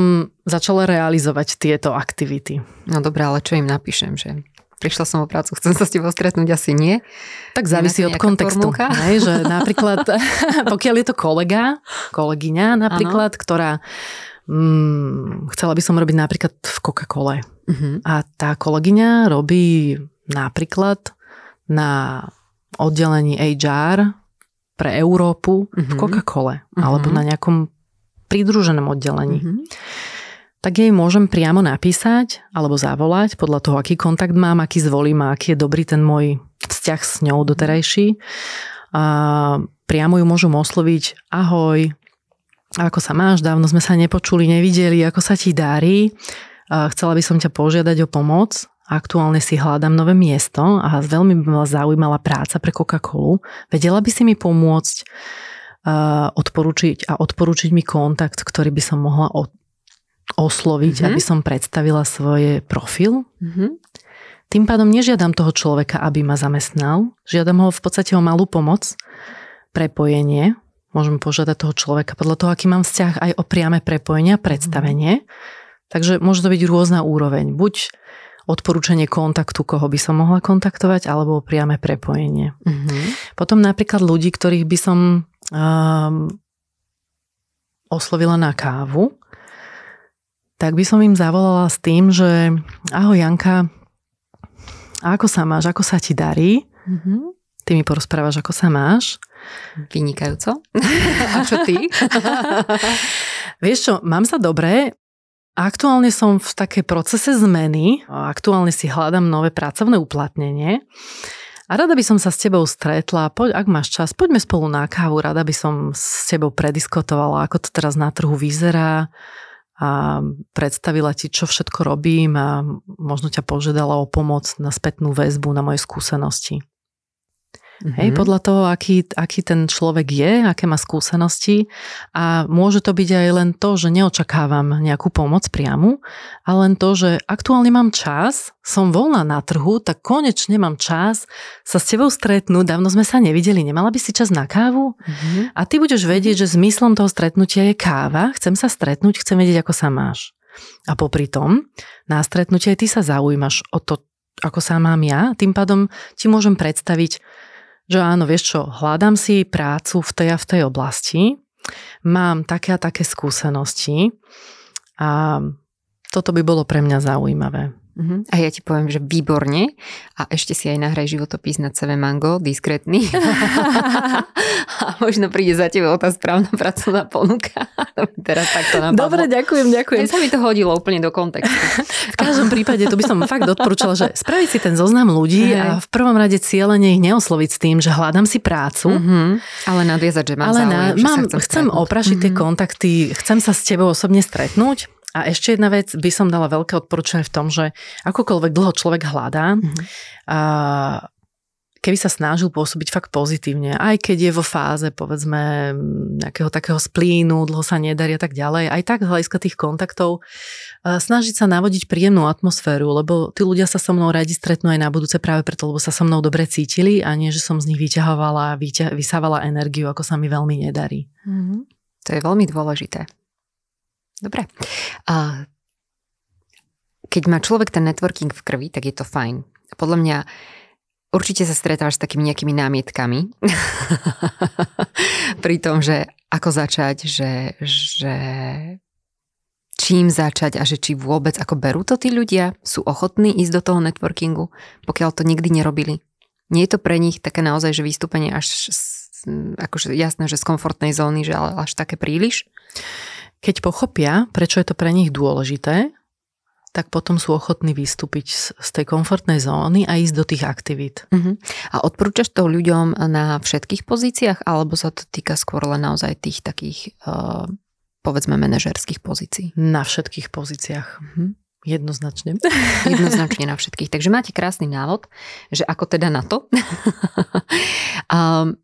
začala realizovať tieto aktivity. No dobré, ale čo im napíšem, že... Prišla som o prácu, chcem sa s tebou stretnúť, asi nie. Tak závisí od kontextu. Ne, že napríklad, pokiaľ je to kolega, kolegyňa napríklad, ano. Ktorá mm, chcela by som robiť napríklad v Coca-Cole. Uh-huh. A tá kolegyňa robí napríklad na oddelení há er pre Európu uh-huh. v Coca-Cole uh-huh. alebo na nejakom pridruženom oddelení. Uh-huh. Tak jej môžem priamo napísať alebo zavolať podľa toho, aký kontakt mám, aký zvolím a aký je dobrý ten môj vzťah s ňou doterajší. A priamo ju môžem osloviť, ahoj, ako sa máš, dávno sme sa nepočuli, nevideli, ako sa ti darí. A chcela by som ťa požiadať o pomoc. Aktuálne si hľadám nové miesto a veľmi by ma zaujímala práca pre Coca-Colu. Vedela by si mi pomôcť a odporučiť a odporučiť mi kontakt, ktorý by som mohla od osloviť, mm-hmm. aby som predstavila svoje profil. Mm-hmm. Tým pádom nežiadam toho človeka, aby ma zamestnal. Žiadam ho v podstate o malú pomoc, prepojenie. Môžem požiadať toho človeka podľa toho, aký mám vzťah, aj o priame prepojenie a predstavenie. Mm-hmm. Takže môže to byť rôzna úroveň. Buď odporúčanie kontaktu, koho by som mohla kontaktovať, alebo o priame prepojenie. Mm-hmm. Potom napríklad ľudí, ktorých by som um, oslovila na kávu, tak by som im zavolala s tým, že ahoj Janka, ako sa máš, ako sa ti darí? Mm-hmm. Ty mi porozprávaš, ako sa máš. Vynikajúco. A čo ty? Vieš čo, mám sa dobre. Aktuálne som v takej procese zmeny. Aktuálne si hľadám nové pracovné uplatnenie. A rada by som sa s tebou stretla. Poď, ak máš čas, poďme spolu na kávu. Rada by som s tebou prediskutovala, ako to teraz na trhu vyzerá. A predstavila ti, čo všetko robím a možno ťa požiadala o pomoc na spätnú väzbu, na moje skúsenosti. Mm-hmm. Hej, podľa toho, aký, aký ten človek je, aké má skúsenosti a môže to byť aj len to, že neočakávam nejakú pomoc priamu, ale len to, že aktuálne mám čas, som voľná na trhu, tak konečne mám čas sa s tebou stretnúť, dávno sme sa nevideli, nemala by si čas na kávu? Mm-hmm. A ty budeš vedieť, že zmyslom toho stretnutia je káva, chcem sa stretnúť, chcem vedieť, ako sa máš. A popri tom, na stretnutie ty sa zaujímaš o to, ako sa mám ja, tým pádom ti môžem predstaviť, že áno, vieš čo, hľadám si prácu v tej a v tej oblasti, mám také a také skúsenosti a toto by bolo pre mňa zaujímavé. Uh-huh. A ja ti poviem, že výborne a ešte si aj nahraj životopis na cé vé Mango, diskrétny. A možno príde za tebou tá správna pracovná ponuka. Teraz takto napadlo. Dobre, ďakujem, ďakujem. Mne sa mi to hodilo úplne do kontextu. V každom prípade to by som fakt odporúčala, že spraviť si ten zoznam ľudí a v prvom rade cieľene ich neosloviť s tým, že hľadám si prácu. Uh-huh. Ale nadviezať, že mám ale záujem, na, že mám, sa chcem Chcem stretnúť. Oprašiť uh-huh. tie kontakty, chcem sa s tebou osobne stretnúť. A ešte jedna vec by som dala veľké odporúčanie v tom, že akokoľvek dlho človek hľadá, mm-hmm. a keby sa snažil pôsobiť fakt pozitívne, aj keď je vo fáze, povedzme, nejakého takého splínu, dlho sa nedarí a tak ďalej, aj tak z hľadiska tých kontaktov, snažiť sa navodiť príjemnú atmosféru, lebo tí ľudia sa so mnou radi stretnú aj na budúce práve preto, lebo sa so mnou dobre cítili a nie, že som z nich vyťahovala, vyťa- vysávala energiu, ako sa mi veľmi nedarí. Mm-hmm. To je veľmi dôležité. Dobre. A keď má človek ten networking v krvi, tak je to fajn. Podľa mňa určite sa stretávaš s takými nejakými námietkami. Pri tom, že ako začať, že, že čím začať a že či vôbec ako berú to tí ľudia, sú ochotní ísť do toho networkingu, pokiaľ to nikdy nerobili. Nie je to pre nich také naozaj, že vystúpenie až akože jasné, že z komfortnej zóny, že až také príliš. Keď pochopia, prečo je to pre nich dôležité, tak potom sú ochotní vystúpiť z tej komfortnej zóny a ísť do tých aktivít. Uh-huh. A odporúčaš to ľuďom na všetkých pozíciách, alebo sa to týka skôr len naozaj tých takých, uh, povedzme, manažerských pozícií? Na všetkých pozíciách. Uh-huh. Jednoznačne. Jednoznačne na všetkých. Takže máte krásny návod, že ako teda na to. um,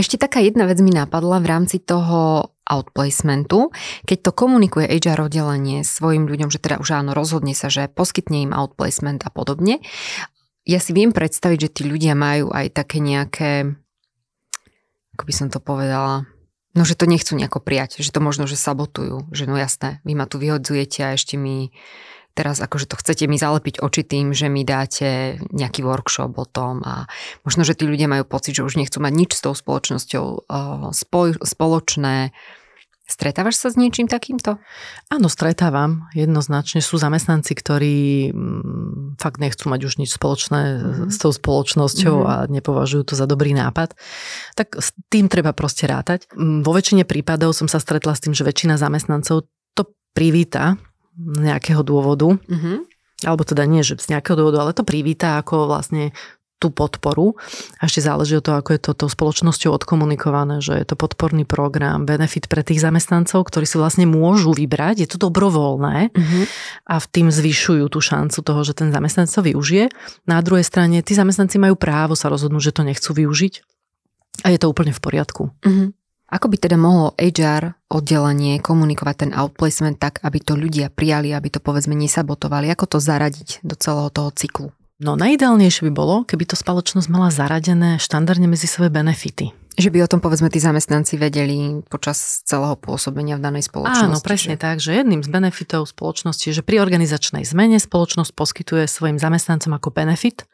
Ešte taká jedna vec mi napadla v rámci toho outplacementu, keď to komunikuje há er oddelenie svojim ľuďom, že teda už áno, rozhodne sa, že poskytne im outplacement a podobne. Ja si viem predstaviť, že tí ľudia majú aj také nejaké, ako by som to povedala, no, že to nechcú nejako prijať, že to možno, že sabotujú, že no jasné, vy ma tu vyhodzujete a ešte mi teraz akože to chcete mi zalepiť oči tým, že mi dáte nejaký workshop o tom a možno, že tí ľudia majú pocit, že už nechcú mať nič s tou spoločnosťou spoj, spoločné. Stretávaš sa s niečím takýmto? Áno, stretávam. Jednoznačne sú zamestnanci, ktorí m, fakt nechcú mať už nič spoločné mm-hmm. s tou spoločnosťou mm-hmm. a nepovažujú to za dobrý nápad. Tak s tým treba proste rátať. Vo väčšine prípadov som sa stretla s tým, že väčšina zamestnancov to privíta z nejakého dôvodu. Mm-hmm. Alebo teda nie, že z nejakého dôvodu, ale to privíta ako vlastne tú podporu. A ešte záleží od toho, ako je to tou spoločnosťou odkomunikované, že je to podporný program, benefit pre tých zamestnancov, ktorí si vlastne môžu vybrať, je to dobrovoľné mm-hmm. a v tým zvyšujú tú šancu toho, že ten zamestnanec to využije. Na druhej strane, tí zamestnanci majú právo sa rozhodnúť, že to nechcú využiť a je to úplne v poriadku. Mm-hmm. Ako by teda mohlo há er oddelenie komunikovať ten outplacement tak, aby to ľudia prijali, aby to povedzme nesabotovali? Ako to zaradiť do celého toho cyklu? No najideálnejšie by bolo, keby to spoločnosť mala zaradené štandardne medzi svoje benefity. Že by o tom, povedzme, tí zamestnanci vedeli počas celého pôsobenia v danej spoločnosti. Áno, presne že? Tak, že jedným z benefitov spoločnosti je, že pri organizačnej zmene spoločnosť poskytuje svojim zamestnancom ako benefit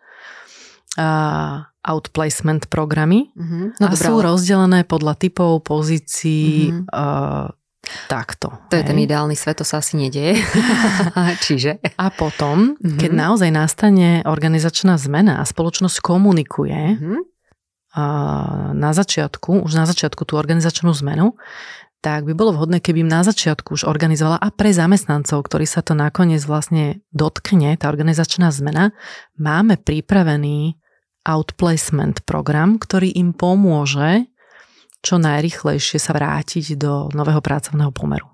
a outplacement programy mm-hmm. no, a dobrá, sú ale rozdelené podľa typov, pozícií, mm-hmm. a takto. To hej. je ten ideálny svet, to sa asi nedieje. Čiže? A potom, mm-hmm. keď naozaj nastane organizačná zmena a spoločnosť komunikuje mm-hmm. a na začiatku, už na začiatku tú organizačnú zmenu, tak by bolo vhodné, keby im na začiatku už organizovala a pre zamestnancov, ktorí sa to nakoniec vlastne dotkne, tá organizačná zmena, máme pripravený outplacement program, ktorý im pomôže čo najrýchlejšie sa vrátiť do nového pracovného pomeru.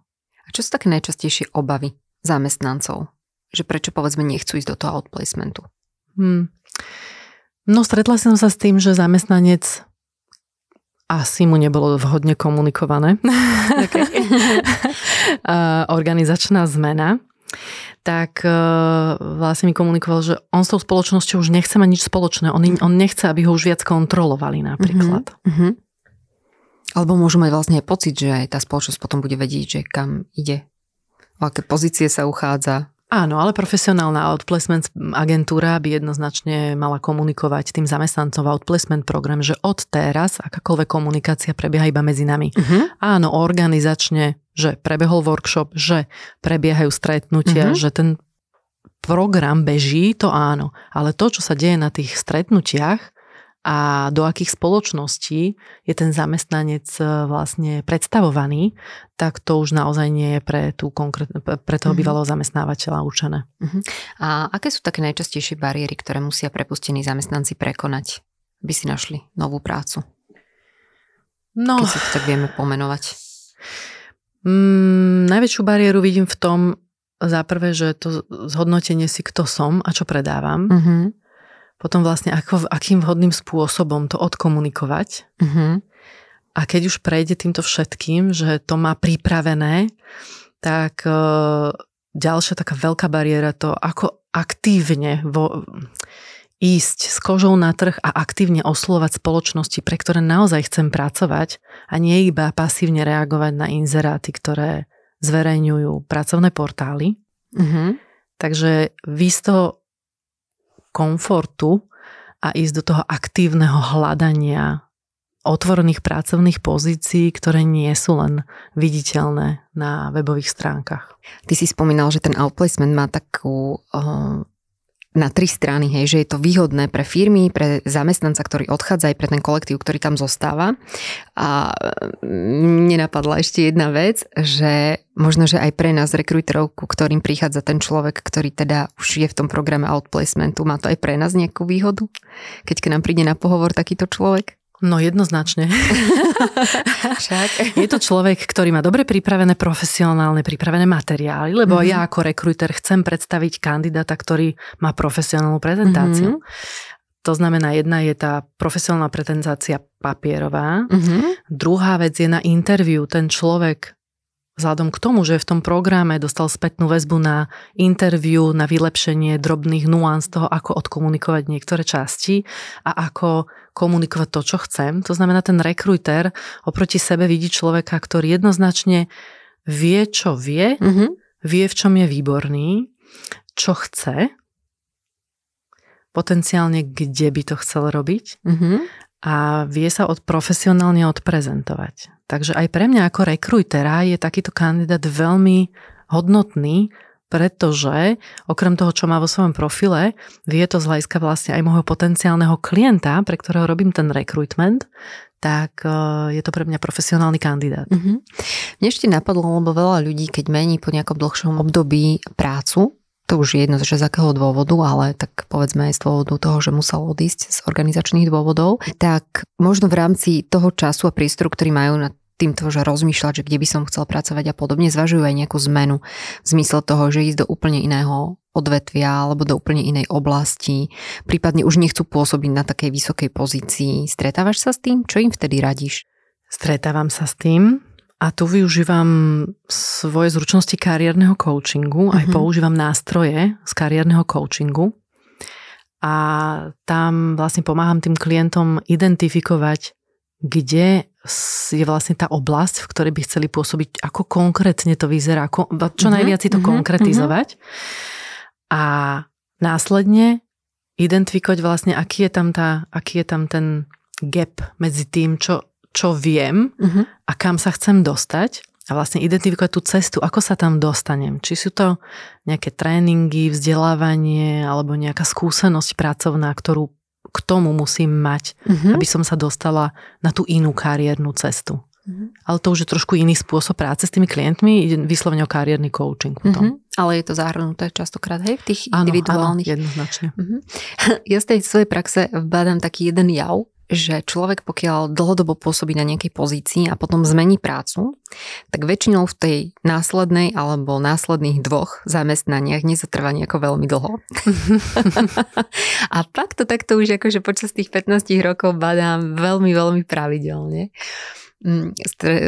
A čo sú také najčastejšie obavy zamestnancov? Že prečo povedzme nechcú ísť do toho outplacementu? Hmm. No stretla som sa s tým, že zamestnanec asi mu nebolo vhodne komunikované. Okay. Organizačná zmena. Tak vlastne mi komunikoval, že on s tou spoločnosťou už nechce mať nič spoločné. On, on nechce, aby ho už viac kontrolovali napríklad. Mhm. Mm-hmm. Alebo môžu mať vlastne pocit, že aj tá spoločnosť potom bude vedieť, že kam ide, o aké pozície sa uchádza. Áno, ale profesionálna outplacement agentúra by jednoznačne mala komunikovať tým zamestnancom v outplacement program, že od teraz akákoľvek komunikácia prebieha iba medzi nami. Uh-huh. Áno, organizačne, že prebehol workshop, že prebiehajú stretnutia, uh-huh. že ten program beží, to áno. Ale to, čo sa deje na tých stretnutiach, a do akých spoločností je ten zamestnanec vlastne predstavovaný, tak to už naozaj nie je pre, tú konkrét, pre toho bývalého zamestnávateľa určené. Uh-huh. A aké sú také najčastejšie bariéry, ktoré musia prepustení zamestnanci prekonať, aby si našli novú prácu? No, keď si to tak vieme pomenovať. Mm, najväčšiu bariéru vidím v tom, za prvé, že to zhodnotenie si, kto som a čo predávam. Uh-huh. Potom vlastne ako, akým vhodným spôsobom to odkomunikovať. Uh-huh. A keď už prejde týmto všetkým, že to má pripravené, tak e, ďalšia taká veľká bariéra to, ako aktívne vo, ísť s kožou na trh a aktívne oslovať spoločnosti, pre ktoré naozaj chcem pracovať a nie iba pasívne reagovať na inzeráty, ktoré zverejňujú pracovné portály. Uh-huh. Takže vy z toho komfortu a ísť do toho aktívneho hľadania otvorených pracovných pozícií, ktoré nie sú len viditeľné na webových stránkach. Ty si spomínal, že ten outplacement má takú uh, na tri strany, hej, že je to výhodné pre firmy, pre zamestnanca, ktorý odchádza aj pre ten kolektív, ktorý tam zostáva. A mne napadla ešte jedna vec, že možno, že aj pre nás rekruterov, ku ktorým prichádza ten človek, ktorý teda už je v tom programe outplacementu, má to aj pre nás nejakú výhodu, keď k nám príde na pohovor takýto človek? No jednoznačne. Však. Je to človek, ktorý má dobre pripravené profesionálne, pripravené materiály, lebo mm-hmm. ja ako rekruter chcem predstaviť kandidáta, ktorý má profesionálnu prezentáciu. Mm-hmm. To znamená, jedna je tá profesionálna prezentácia papierová. Uh-huh. Druhá vec je na interviu. Ten človek, vzhľadom k tomu, že v tom programe dostal spätnú väzbu na interviu, na vylepšenie drobných nuans toho, ako odkomunikovať niektoré časti a ako komunikovať to, čo chcem. To znamená, ten rekruter oproti sebe vidí človeka, ktorý jednoznačne vie, čo vie, uh-huh. vie, v čom je výborný, čo chce, potenciálne, kde by to chcel robiť mm-hmm. a vie sa od profesionálne odprezentovať. Takže aj pre mňa ako rekrutera je takýto kandidát veľmi hodnotný, pretože okrem toho, čo má vo svojom profile, vie to z hľadiska vlastne aj môjho potenciálneho klienta, pre ktorého robím ten recruitment, tak je to pre mňa profesionálny kandidát. Mm-hmm. Mne ešte napadlo, lebo veľa ľudí, keď mení po nejakom dlhšom období prácu, to už je jedno, že z akého dôvodu, ale tak povedzme aj z dôvodu toho, že musel odísť z organizačných dôvodov, tak možno v rámci toho času a prístoru, ktorý majú nad týmto, že rozmýšľať, že kde by som chcel pracovať a podobne, zvažujú aj nejakú zmenu v zmysle toho, že ísť do úplne iného odvetvia alebo do úplne inej oblasti, prípadne už nechcú pôsobiť na takej vysokej pozícii. Stretávaš sa s tým? Čo im vtedy radíš? Stretávam sa s tým. A tu využívam svoje zručnosti kariérneho coachingu, mm-hmm. aj používam nástroje z kariérneho coachingu a tam vlastne pomáham tým klientom identifikovať, kde je vlastne tá oblasť, v ktorej by chceli pôsobiť, ako konkrétne to vyzerá, čo mm-hmm. najviac si to mm-hmm. konkretizovať a následne identifikovať vlastne, aký je tam, tá, aký je tam ten gap medzi tým, čo čo viem uh-huh. a kam sa chcem dostať a vlastne identifikovať tú cestu, ako sa tam dostanem. Či sú to nejaké tréningy, vzdelávanie alebo nejaká skúsenosť pracovná, ktorú k tomu musím mať, uh-huh. aby som sa dostala na tú inú kariérnu cestu. Uh-huh. Ale to už je trošku iný spôsob práce s tými klientmi, ide vyslovene o kariérny coaching potom. Uh-huh. Ale je to zahrnuté častokrát, hej, v tých individuálnych. Áno, áno, jednoznačne. Uh-huh. Ja z tej svojej praxe badám taký jeden jav, že človek, pokiaľ dlhodobo pôsobí na nejakej pozícii a potom zmení prácu, tak väčšinou v tej následnej alebo následných dvoch zamestnaniach nezatrvá nejako veľmi dlho. A pak to takto už akože počas tých pätnástich rokov badám veľmi, veľmi pravidelne.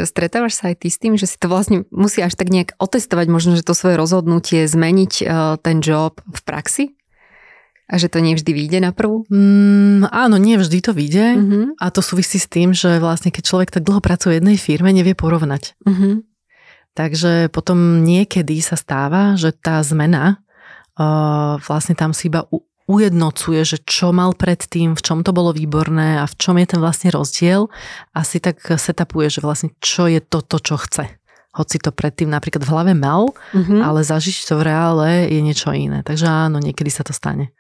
Stretávaš sa aj ty s tým, že si to vlastne musí až tak nejak otestovať, možno, že to svoje rozhodnutie zmeniť ten job v praxi? A že to nevždy vyjde na prvú? Mm, áno, nevždy to vyjde. Uh-huh. A to súvisí s tým, že vlastne keď človek tak dlho pracuje v jednej firme, nevie porovnať. Uh-huh. Takže potom niekedy sa stáva, že tá zmena uh, vlastne tam si iba u, ujednocuje, že čo mal predtým, v čom to bolo výborné a v čom je ten vlastne rozdiel. A si tak setupuje, že vlastne čo je toto, čo chce. Hoci to predtým napríklad v hlave mal, uh-huh. ale zažiť to v reále je niečo iné. Takže áno, niekedy sa to stane.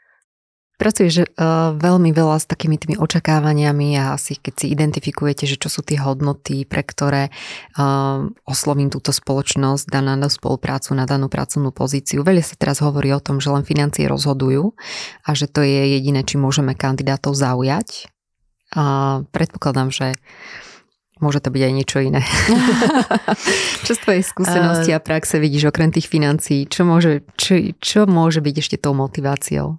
Pracuješ uh, veľmi veľa s takými tými očakávaniami a asi keď si identifikujete, že čo sú tie hodnoty, pre ktoré uh, oslovím túto spoločnosť na danú spoluprácu, na danú pracovnú pozíciu. Veľa sa teraz hovorí o tom, že len financie rozhodujú a že to je jediné, či môžeme kandidátov zaujať. Uh, predpokladám, že môže to byť aj niečo iné. Čo z tvojej skúsenosti a praxe vidíš okrem tých financií? Čo môže, čo, čo môže byť ešte tou motiváciou?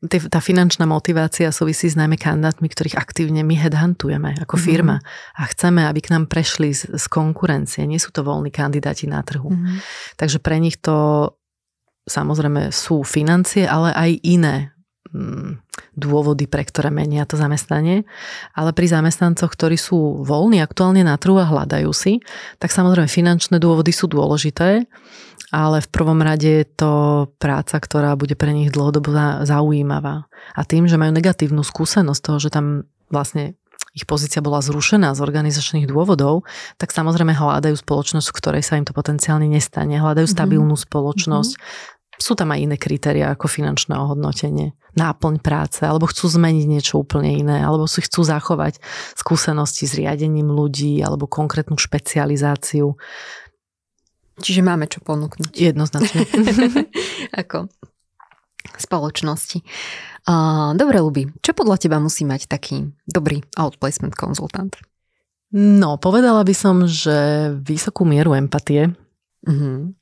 Tá finančná motivácia súvisí s najmä kandidátmi, ktorých aktívne my headhuntujeme ako firma mm-hmm. a chceme, aby k nám prešli z, z konkurencie. Nie sú to voľní kandidáti na trhu. Mm-hmm. Takže pre nich to samozrejme sú financie, ale aj iné mm, dôvody, pre ktoré menia to zamestnanie. Ale pri zamestnancoch, ktorí sú voľní aktuálne na trhu a hľadajú si, tak samozrejme finančné dôvody sú dôležité, ale v prvom rade je to práca, ktorá bude pre nich dlhodobo zaujímavá. A tým, že majú negatívnu skúsenosť toho, že tam vlastne ich pozícia bola zrušená z organizačných dôvodov, tak samozrejme hľadajú spoločnosť, v ktorej sa im to potenciálne nestane. Hľadajú stabilnú mm-hmm. spoločnosť. Mm-hmm. Sú tam aj iné kritériá ako finančné ohodnotenie, náplň práce, alebo chcú zmeniť niečo úplne iné, alebo si chcú zachovať skúsenosti s riadením ľudí, alebo konkrétnu špecializáciu. Čiže máme čo ponúknuť. Jednoznačne. Ako spoločnosti. Dobre, Ľubi, čo podľa teba musí mať taký dobrý outplacement konzultant? No, povedala by som, že vysokú mieru empatie, mm-hmm.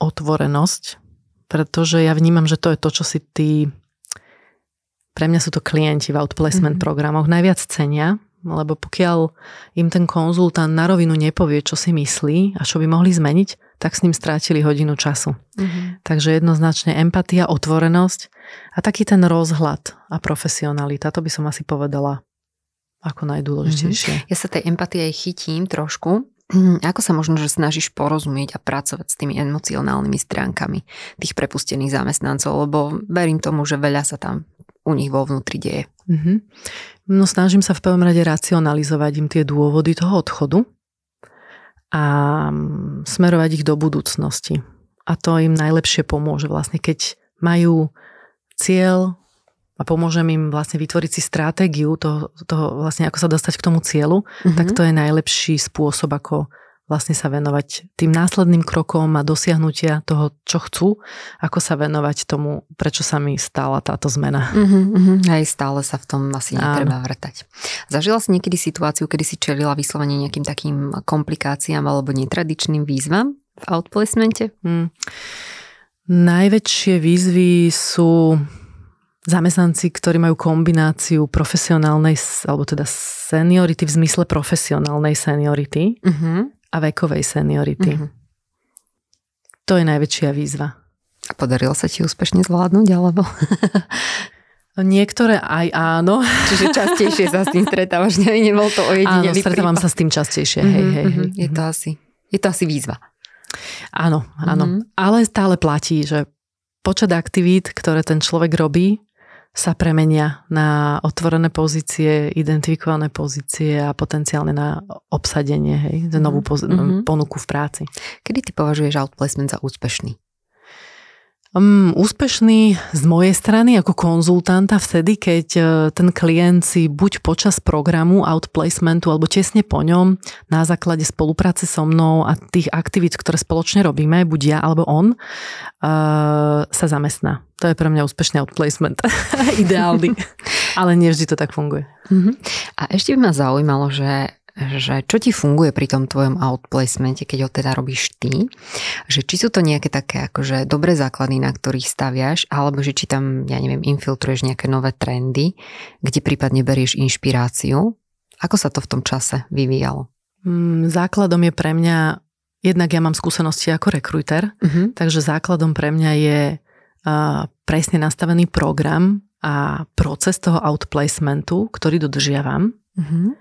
otvorenosť, pretože ja vnímam, že to je to, čo si ty pre mňa sú to klienti v outplacement mm-hmm. programoch, najviac cenia, lebo pokiaľ im ten konzultant na rovinu nepovie, čo si myslí a čo by mohli zmeniť, tak s ním strátili hodinu času. Mm-hmm. Takže jednoznačne empatia, otvorenosť a taký ten rozhľad a profesionalita, to by som asi povedala ako najdôležitejšie. Mm-hmm. Ja sa tej empatie aj chytím trošku. Ako sa možno, že snažíš porozumieť a pracovať s tými emocionálnymi stránkami tých prepustených zamestnancov, lebo verím tomu, že veľa sa tam u nich vo vnútri deje. Mm-hmm. No snažím sa v prvom rade racionalizovať im tie dôvody toho odchodu a smerovať ich do budúcnosti. A to im najlepšie pomôže vlastne, keď majú cieľ a pomôžem im vlastne vytvoriť si stratégiu toho, toho vlastne, ako sa dostať k tomu cieľu, mm-hmm. tak to je najlepší spôsob, ako vlastne sa venovať tým následným krokom a dosiahnutia toho, čo chcú, ako sa venovať tomu, prečo sa mi stala táto zmena. Mm-hmm. Hej, stále sa v tom asi netreba vrtať. Zažila si niekedy situáciu, kedy si čelila vyslovene nejakým takým komplikáciám alebo netradičným výzvam v outplacemente? Mm. Najväčšie výzvy sú zamestnanci, ktorí majú kombináciu profesionálnej, alebo teda seniority v zmysle profesionálnej seniority uh-huh. a vekovej seniority. Uh-huh. To je najväčšia výzva. A podarilo sa ti úspešne zvládnuť, alebo? Niektoré aj áno. Čiže častejšie sa s tým stretávaš, nebol to ojedinelý prípad. Áno, stretávam sa s tým častejšie. Uh-huh, hej, hej, uh-huh. Je, to asi, je to asi výzva. Áno, áno. Uh-huh. Ale stále platí, že počet aktivít, ktoré ten človek robí, sa premenia na otvorené pozície, identifikované pozície a potenciálne na obsadenie, hej, za novú poz- mm-hmm. ponuku v práci. Kedy ty považuješ outplacement za úspešný? Um, úspešný z mojej strany ako konzultanta vtedy, keď ten klient si buď počas programu outplacementu alebo tesne po ňom na základe spolupráce so mnou a tých aktivít, ktoré spoločne robíme, buď ja alebo on, uh, sa zamestná. To je pre mňa úspešný outplacement. Ideálny. Ale nie vždy to tak funguje. Uh-huh. A ešte by ma zaujímalo, že že čo ti funguje pri tom tvojom outplacemente, keď ho teda robíš ty, že či sú to nejaké také akože dobré základy, na ktorých staviaš, alebo že či tam, ja neviem, infiltruješ nejaké nové trendy, kde prípadne berieš inšpiráciu. Ako sa to v tom čase vyvíjalo? Základom je pre mňa, jednak ja mám skúsenosti ako rekruter, uh-huh. takže základom pre mňa je uh, presne nastavený program a proces toho outplacementu, ktorý dodržiavam. Uh-huh.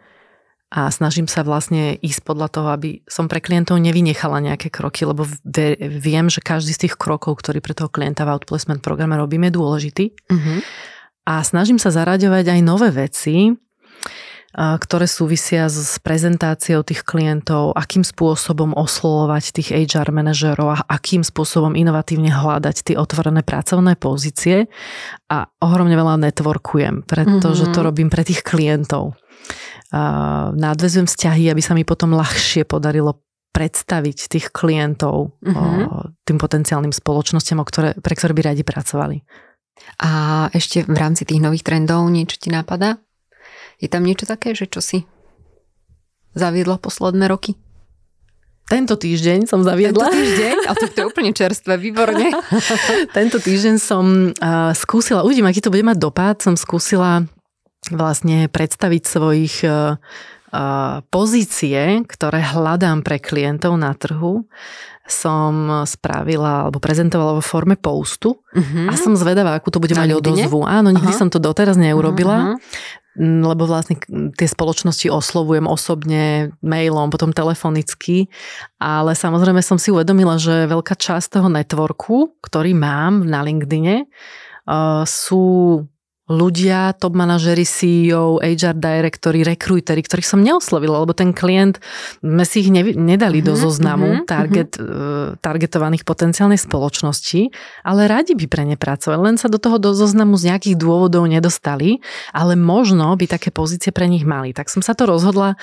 A snažím sa vlastne ísť podľa toho, aby som pre klientov nevynechala nejaké kroky, lebo viem, že každý z tých krokov, ktorý pre toho klienta v outplacement programe robíme, je dôležitý. Uh-huh. A snažím sa zaraďovať aj nové veci, ktoré súvisia s prezentáciou tých klientov, akým spôsobom oslovovať tých há er manažerov a akým spôsobom inovatívne hľadať tie otvorené pracovné pozície. A ohromne veľa networkujem, pretože uh-huh. to robím pre tých klientov. Nadväzujem vzťahy, aby sa mi potom ľahšie podarilo predstaviť tých klientov uh-huh. tým potenciálnym spoločnostiam, o ktoré, pre ktoré by radi pracovali. A ešte v rámci tých nových trendov niečo ti napadá? Je tam niečo také, že čo si zaviedla posledné roky? Tento týždeň som zaviedla. Tento týždeň? A to je úplne čerstvé, výborne. Tento týždeň som uh, skúsila, uvidím, aký to bude mať dopad, som skúsila vlastne predstaviť svojich uh, pozície, ktoré hľadám pre klientov na trhu, som spravila alebo prezentovala vo forme postu uh-huh. a som zvedavá, akú to bude mať odozvu. Áno, nikdy uh-huh. som to doteraz neurobila, uh-huh. lebo vlastne tie spoločnosti oslovujem osobne, mailom, potom telefonicky, ale samozrejme som si uvedomila, že veľká časť toho networku, ktorý mám na LinkedIne, uh, sú ľudia, top manažeri, sí í ou, há er direktori, rekrúteri, ktorých som neoslovila, lebo ten klient, sme si ich ne, nedali mm-hmm, do zoznamu mm-hmm, target, mm-hmm. targetovaných potenciálnej spoločnosti, ale radi by pre ne pracovali, len sa do toho do zoznamu z nejakých dôvodov nedostali, ale možno by také pozície pre nich mali. Tak som sa to rozhodla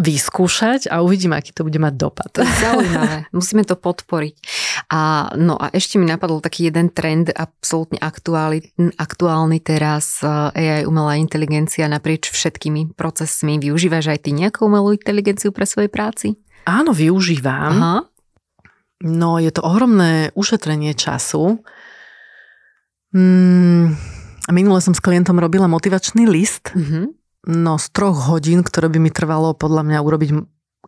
vyskúšať a uvidím, aký to bude mať dopad. Zaujímavé. Musíme to podporiť. A, no a ešte mi napadol taký jeden trend, absolútne aktuálny, aktuálny teraz á í, umelá inteligencia naprieč všetkými procesmi. Využívaš aj ty nejakú umelú inteligenciu pre svojej práci? Áno, využívam. Aha. No je to ohromné ušetrenie času. Mm, minule som s klientom robila motivačný list, mm-hmm. no z troch hodín, ktoré by mi trvalo podľa mňa urobiť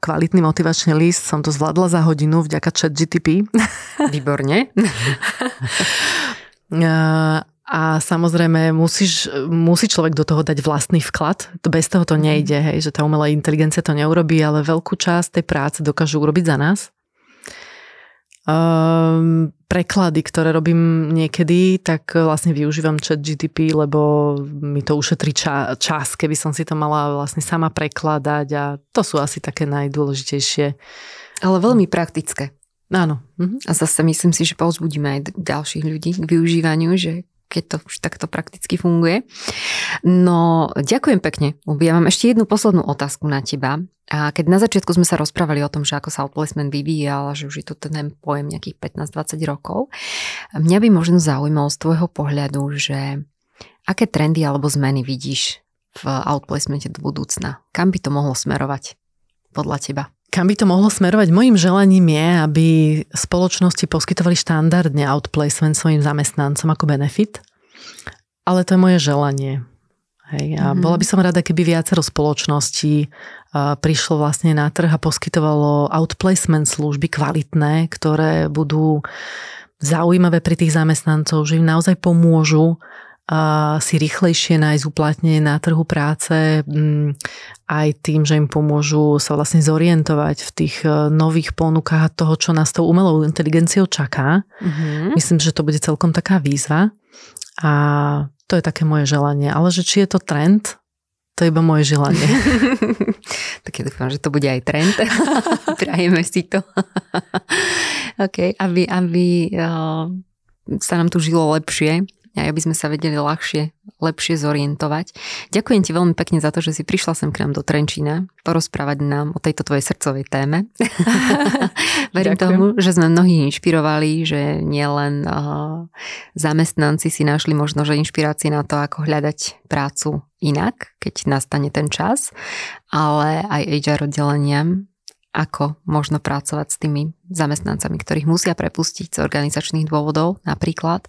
kvalitný motivačný list, som to zvládla za hodinu vďaka ChatGPT. Výborne. A samozrejme, musíš, musí človek do toho dať vlastný vklad. Bez toho to nejde, hej, že tá umelá inteligencia to neurobí, ale veľkú časť tej práce dokážu urobiť za nás. Um, preklady, ktoré robím niekedy, tak vlastne využívam ChatGPT, lebo mi to ušetrí ča- čas, keby som si to mala vlastne sama prekladať, a to sú asi také najdôležitejšie. Ale veľmi praktické. Áno. Mhm. A zase myslím si, že povzbudíme aj ďalších ľudí k využívaniu, že keď to už takto prakticky funguje. No, ďakujem pekne. Ja mám ešte jednu poslednú otázku na teba. A keď na začiatku sme sa rozprávali o tom, že ako sa outplacement vyvíjal a že už je to ten pojem nejakých pätnásť dvadsať rokov, mňa by možno zaujímalo z tvojho pohľadu, že aké trendy alebo zmeny vidíš v outplacemente do budúcna? Kam by to mohlo smerovať podľa teba? Kam by to mohlo smerovať? Mojím želaním je, aby spoločnosti poskytovali štandardne outplacement svojim zamestnancom ako benefit, ale to je moje želanie. Hej. A mm-hmm. bola by som rada, keby viacero spoločností prišlo vlastne na trh a poskytovalo outplacement služby kvalitné, ktoré budú zaujímavé pre tých zamestnancov, že im naozaj pomôžu si rýchlejšie nájsť uplatnenie na trhu práce, aj tým, že im pomôžu sa vlastne zorientovať v tých nových ponukách a toho, čo nás tou umelou inteligenciou čaká. Mm-hmm. Myslím, že to bude celkom taká výzva a to je také moje želanie. Ale že či je to trend, to je iba moje želanie. Tak ja dúfam, že to bude aj trend. Prajeme si to. OK, aby, aby uh, sa nám tu žilo lepšie. A aby sme sa vedeli ľahšie, lepšie zorientovať. Ďakujem ti veľmi pekne za to, že si prišla sem k nám do Trenčína porozprávať nám o tejto tvojej srdcovej téme. Verím tomu, že sme mnohí inšpirovali, že nielen uh, zamestnanci si našli možno, že inšpirácie na to, ako hľadať prácu inak, keď nastane ten čas, ale aj há er oddeleniam, ako možno pracovať s tými zamestnancami, ktorých musia prepustiť z organizačných dôvodov napríklad,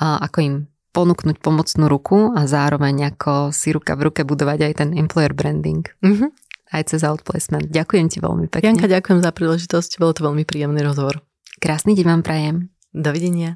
ako im ponúknuť pomocnú ruku a zároveň ako si ruka v ruke budovať aj ten employer branding. Mm-hmm. Aj cez outplacement. Ďakujem ti veľmi pekne. Janka, ďakujem za príležitosť, bolo to veľmi príjemný rozhovor. Krásny deň vám prajem. Dovidenia.